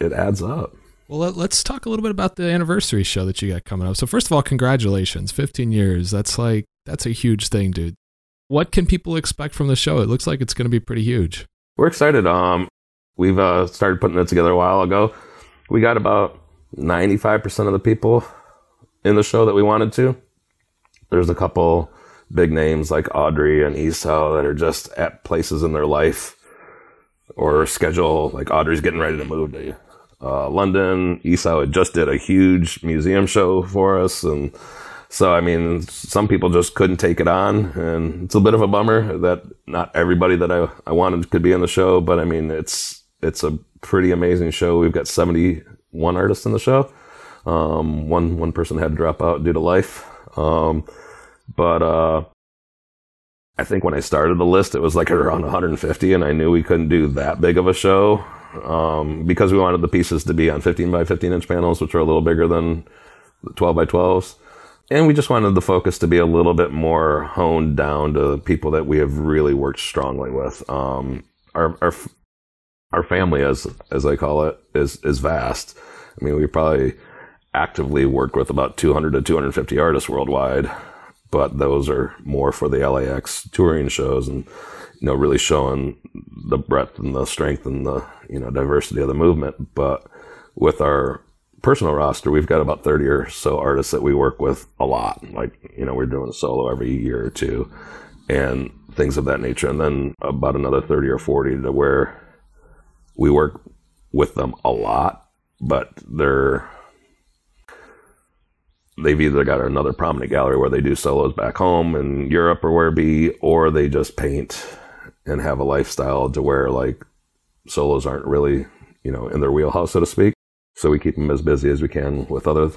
adds up. Well, let's talk a little bit about the anniversary show that you got coming up. So first of all, congratulations, 15 years. That's a huge thing, dude. What can people expect from the show? It looks like it's going to be pretty huge. We're excited. We've started putting it together a while ago. We got about 95% of the people in the show that we wanted to. There's a couple big names like Audrey and Esau that are just at places in their life or schedule. Like Audrey's getting ready to move to London. Esau just did a huge museum show for us. And so, I mean, some people just couldn't take it on. And it's a bit of a bummer that not everybody that I wanted could be in the show. But, I mean, it's a pretty amazing show. We've got 71 artists in the show. One person had to drop out due to life. But I think when I started the list, it was like around 150, and I knew we couldn't do that big of a show, because we wanted the pieces to be on 15 by 15 inch panels, which are a little bigger than the 12 by 12s. And we just wanted the focus to be a little bit more honed down to people that we have really worked strongly with. Our family, as I call it, is vast. I mean, we probably actively work with about 200 to 250 artists worldwide, but those are more for the LAX touring shows, and you know, really showing the breadth and the strength and the, you know, diversity of the movement. But with our personal roster, we've got about 30 or so artists that we work with a lot. Like, you know, we're doing a solo every year or two and things of that nature, and then about another 30 or 40 to where we work with them a lot, but they've either got another prominent gallery where they do solos back home in Europe or where it be, or they just paint and have a lifestyle to where like solos aren't really, you know, in their wheelhouse, so to speak. So we keep them as busy as we can with other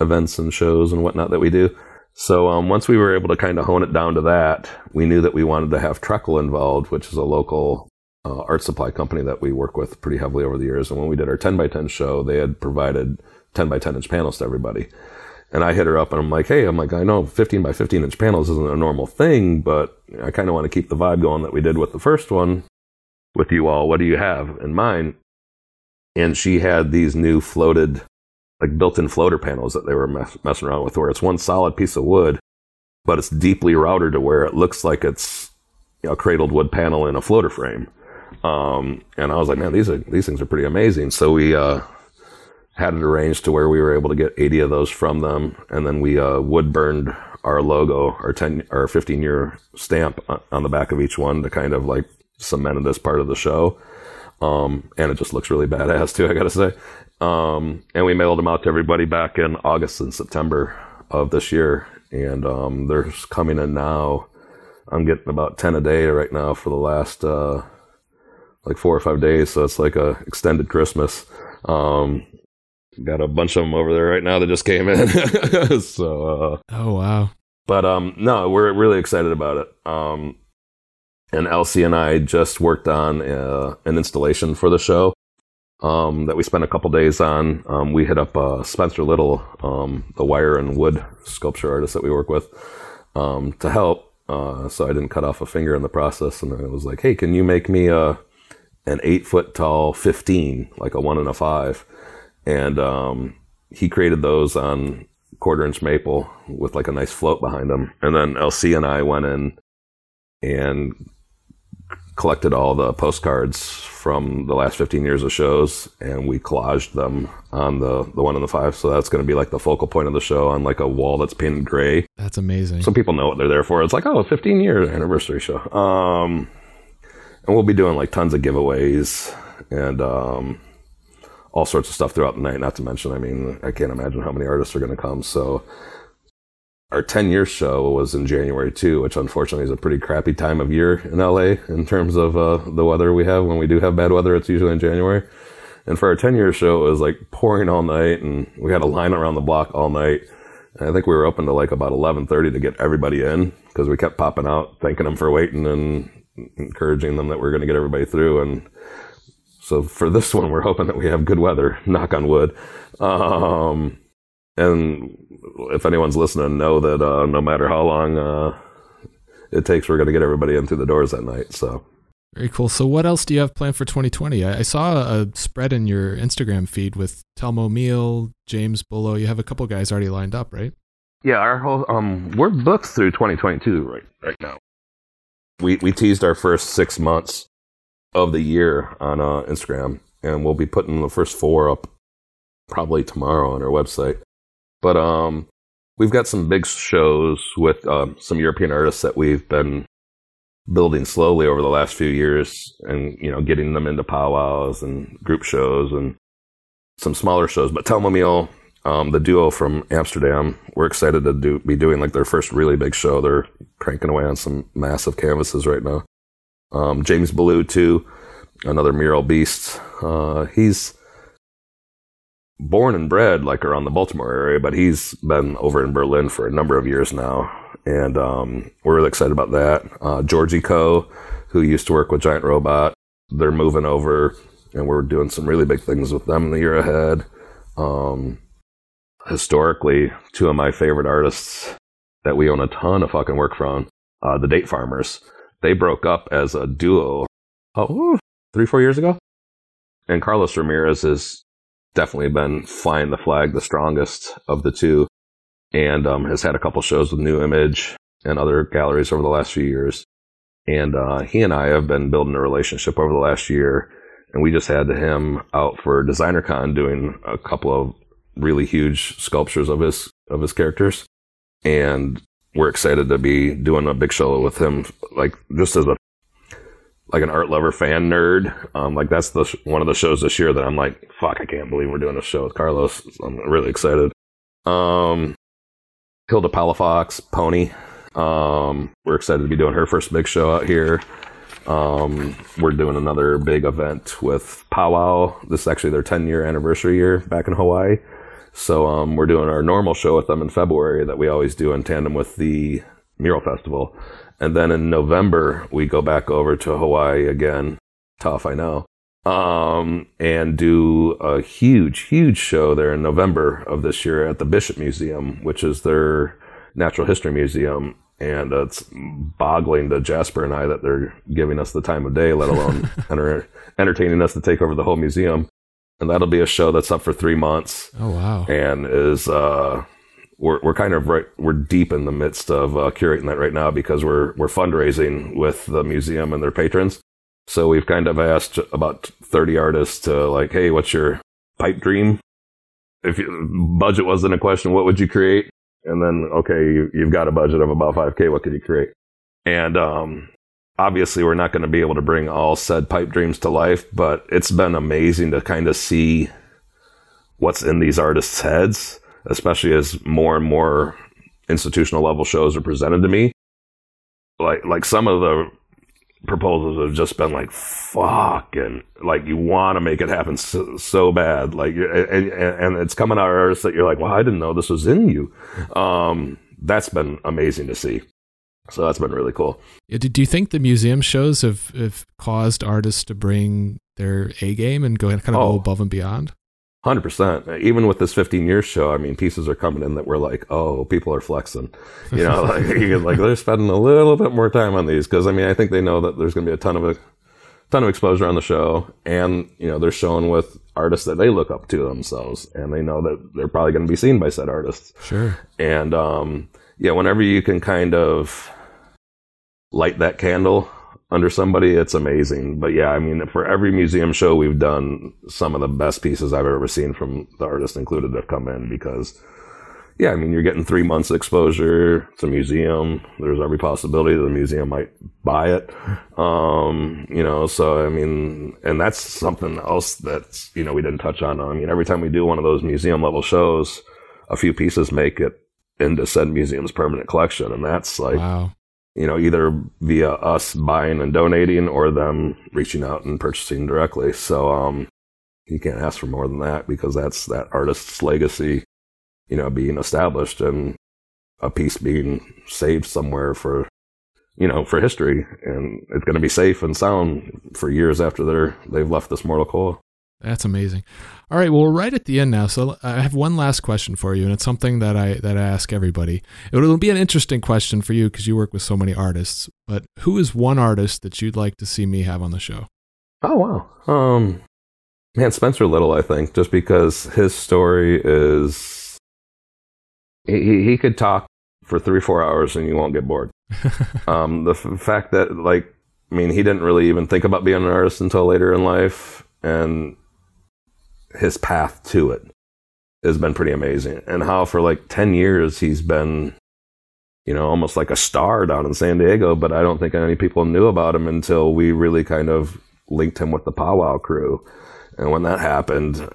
events and shows and whatnot that we do. So once we were able to kind of hone it down to that, we knew that we wanted to have Treckel involved, which is a local art supply company that we work with pretty heavily over the years. And when we did our 10 by 10 show, they had provided 10 by 10 inch panels to everybody. And I hit her up and I'm like, I know 15 by 15 inch panels isn't a normal thing, but I kind of want to keep the vibe going that we did with the first one with you all. What do you have in mind? And she had these new floated, like built-in floater panels that they were messing around with, where it's one solid piece of wood, but it's deeply routed to where it looks like it's, you know, a cradled wood panel in a floater frame. And I was like, man, these things are pretty amazing. So we had it arranged to where we were able to get 80 of those from them, and then we wood burned our logo, our 15-year stamp on the back of each one to kind of like cement this part of the show. And it just looks really badass too, I gotta say. And we mailed them out to everybody back in August and September of this year, and they're coming in now. I'm getting about 10 a day right now for the last like 4 or 5 days, so it's like a extended Christmas. Got a bunch of them over there right now that just came in. So oh wow. But no, we're really excited about it. And LC and I just worked on an installation for the show that we spent a couple days on. We hit up Spencer Little, the wire and wood sculpture artist that we work with, to help. So I didn't cut off a finger in the process, and I was like, hey, can you make me an 8 foot tall 15, like a 1 and a 5? And he created those on quarter inch maple with like a nice float behind them. And then LC and I went in and collected all the postcards from the last 15 years of shows, and we collaged them on the 1 and the 5. So that's going to be like the focal point of the show on like a wall that's painted gray. That's amazing. So people know what they're there for. It's like, oh, a 15-year anniversary show. And we'll be doing like tons of giveaways and all sorts of stuff throughout the night, not to mention, I mean, I can't imagine how many artists are going to come. So our 10-year show was in January too, which unfortunately is a pretty crappy time of year in LA in terms of the weather we have. When we do have bad weather, it's usually in January. And for our 10-year show, it was like pouring all night, and we had a line around the block all night. And I think we were open to like about 11:30 to get everybody in, because we kept popping out, thanking them for waiting and encouraging them that we're going to get everybody through. And So for this one, we're hoping that we have good weather, knock on wood. And if anyone's listening, know that no matter how long it takes, we're going to get everybody in through the doors that night. So very cool. So what else do you have planned for 2020? I saw a spread in your Instagram feed with Telmo Meal, James Bullo. You have a couple guys already lined up, right? Yeah, our whole we're booked through 2022 right now. We teased our first 6 months of the year on Instagram, and we'll be putting the first 4 up probably tomorrow on our website. But we've got some big shows with some European artists that we've been building slowly over the last few years, and getting them into powwows and group shows and some smaller shows. But Telmo Meal, the duo from Amsterdam, we're excited to be doing like their first really big show. They're cranking away on some massive canvases right now. James Ballou too, another mural beast. He's born and bred like around the Baltimore area, but he's been over in Berlin for a number of years now, and we're really excited about that. Georgie Coe, who used to work with Giant Robot, they're moving over, and we're doing some really big things with them in the year ahead. Historically, two of my favorite artists that we own a ton of fucking work from, the Date Farmers. They broke up as a duo 3-4 years ago. And Carlos Ramirez has definitely been flying the flag the strongest of the two, and has had a couple shows with New Image and other galleries over the last few years. And he and I have been building a relationship over the last year, and we just had him out for DesignerCon doing a couple of really huge sculptures of his characters. And we're excited to be doing a big show with him, like just as an art lover, fan nerd. Like that's one of the shows this year that I'm like, fuck, I can't believe we're doing a show with Carlos. I'm really excited. Hilda Palafox, Pony. We're excited to be doing her first big show out here. We're doing another big event with Powwow. This is actually their 10-year anniversary year back in Hawaii. So we're doing our normal show with them in February that we always do in tandem with the Mural Festival. And then in November, we go back over to Hawaii again. Tough, I know. And do a huge, huge show there in November of this year at the Bishop Museum, which is their Natural History Museum. And it's boggling to Jasper and I that they're giving us the time of day, let alone entertaining us to take over the whole museum. And that'll be a show that's up for 3 months. Oh, wow. And is we're kind of we're deep in the midst of curating that right now, because we're fundraising with the museum and their patrons. So we've kind of asked about 30 artists to like, hey, what's your pipe dream? If budget wasn't a question, what would you create? And then, okay, you've got a budget of about $5,000. What could you create? And obviously, we're not going to be able to bring all said pipe dreams to life, but it's been amazing to kind of see what's in these artists' heads, especially as more and more institutional level shows are presented to me. Like some of the proposals have just been like, fuck, and like you want to make it happen so bad. Like, and it's coming out of artists that you're like, well, I didn't know this was in you. That's been amazing to see. So that's been really cool. Do you think the museum shows have caused artists to bring their A game and go above and beyond? 100%. Even with this 15-year show, I mean, pieces are coming in that we're like, oh, people are flexing. They're spending a little bit more time on these, because I mean, I think they know that there's going to be a ton of exposure on the show, and they're showing with artists that they look up to themselves, and they know that they're probably going to be seen by said artists. Sure. And yeah, whenever you can kind of light that candle under somebody, it's amazing. But yeah, I mean, for every museum show we've done, some of the best pieces I've ever seen from the artist included have come in, because yeah, I mean, you're getting 3 months exposure. It's a museum. There's every possibility that the museum might buy it. So I mean, and that's something else that's, we didn't touch on. I mean, every time we do one of those museum level shows, a few pieces make it into said museum's permanent collection. And that's like, wow. Either via us buying and donating or them reaching out and purchasing directly. So you can't ask for more than that, because that's that artist's legacy, being established and a piece being saved somewhere for you know, for history, and it's going to be safe and sound for years after they've left this mortal coil. That's amazing. All right. Well, we're right at the end now. So I have one last question for you, and it's something that I ask everybody. It'll be an interesting question for you because you work with so many artists, but who is one artist that you'd like to see me have on the show? Oh, wow. Man, Spencer Little, I think, just because his story is, he could talk for 3-4 hours and you won't get bored. The fact that, like, I mean, he didn't really even think about being an artist until later in life, and his path to it has been pretty amazing. And how for like 10 years he's been, you know, almost like a star down in San Diego, but I don't think any people knew about him until we really kind of linked him with the powwow crew. And when that happened,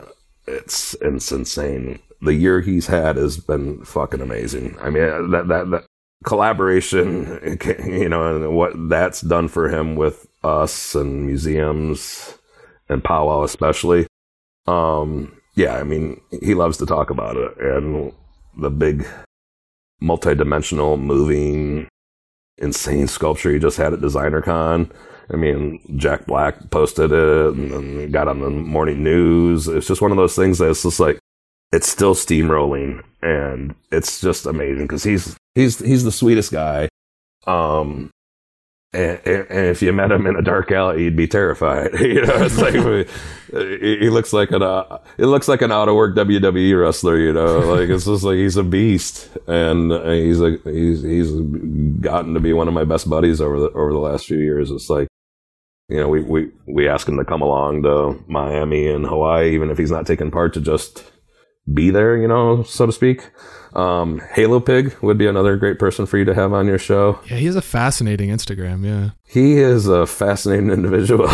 it's insane. The year he's had has been fucking amazing. I mean, that collaboration, you know, and what that's done for him with us and museums and powwow especially. Yeah, I mean, he loves to talk about it, and the big multi-dimensional, moving, insane sculpture he just had at DesignerCon. I mean, Jack Black posted it and got on the morning news. It's just one of those things that's just like, it's still steamrolling, and it's just amazing because he's the sweetest guy. And if you met him in a dark alley, you'd be terrified. You know, it's like he looks like an out of work WWE wrestler. You know, like it's just like he's a beast, and he's gotten to be one of my best buddies over the last few years. It's like, you know, we ask him to come along to Miami and Hawaii, even if he's not taking part, to just be there, you know, so to speak. Halo Pig would be another great person for you to have on your show. Yeah, he has a fascinating Instagram. Yeah, he is a fascinating individual.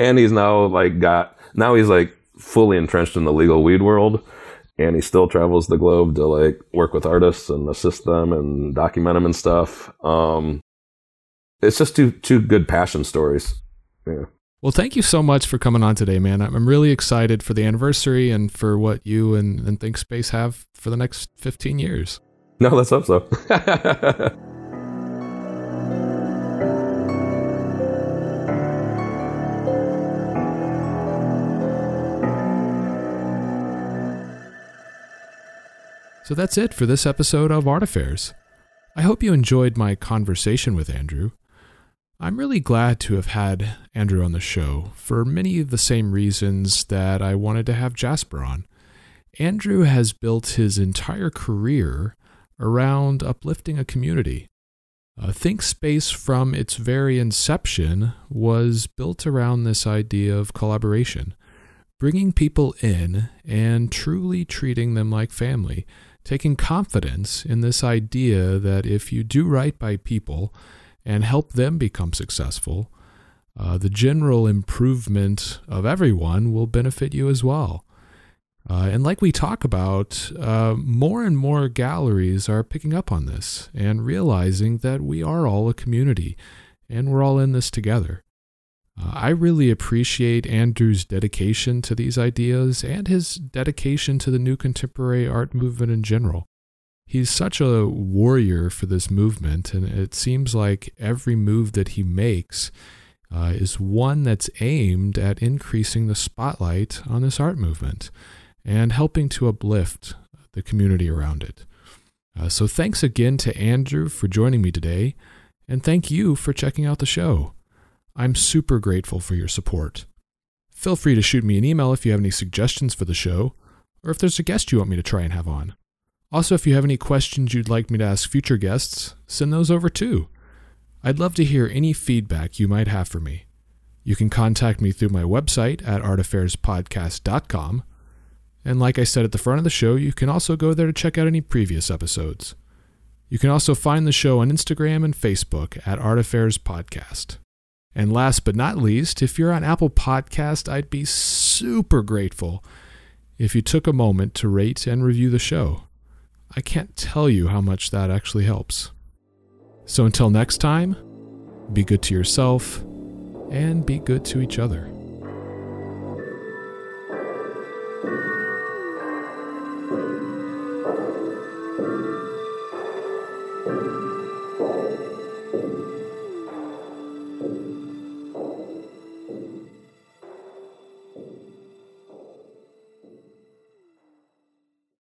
And he's now he's like fully entrenched in the legal weed world, and he still travels the globe to like work with artists and assist them and document them and stuff. It's just two good passion stories. Yeah. Well, thank you so much for coming on today, man. I'm really excited for the anniversary and for what you and ThinkSpace have for the next 15 years. No, let's hope so. So that's it for this episode of Art Affairs. I hope you enjoyed my conversation with Andrew. I'm really glad to have had Andrew on the show for many of the same reasons that I wanted to have Jasper on. Andrew has built his entire career around uplifting a community. ThinkSpace, from its very inception, was built around this idea of collaboration, bringing people in and truly treating them like family, taking confidence in this idea that if you do right by people and help them become successful, the general improvement of everyone will benefit you as well. And like we talk about, more and more galleries are picking up on this and realizing that we are all a community and we're all in this together. I really appreciate Andrew's dedication to these ideas and his dedication to the new contemporary art movement in general. He's such a warrior for this movement, and it seems like every move that he makes is one that's aimed at increasing the spotlight on this art movement and helping to uplift the community around it. So thanks again to Andrew for joining me today, and thank you for checking out the show. I'm super grateful for your support. Feel free to shoot me an email if you have any suggestions for the show, or if there's a guest you want me to try and have on. Also, if you have any questions you'd like me to ask future guests, send those over too. I'd love to hear any feedback you might have for me. You can contact me through my website at artaffairs.podcast.com. And like I said at the front of the show, you can also go there to check out any previous episodes. You can also find the show on Instagram and Facebook at Art Affairs Podcast. And last but not least, if you're on Apple Podcast, I'd be super grateful if you took a moment to rate and review the show. I can't tell you how much that actually helps. So until next time, be good to yourself and be good to each other.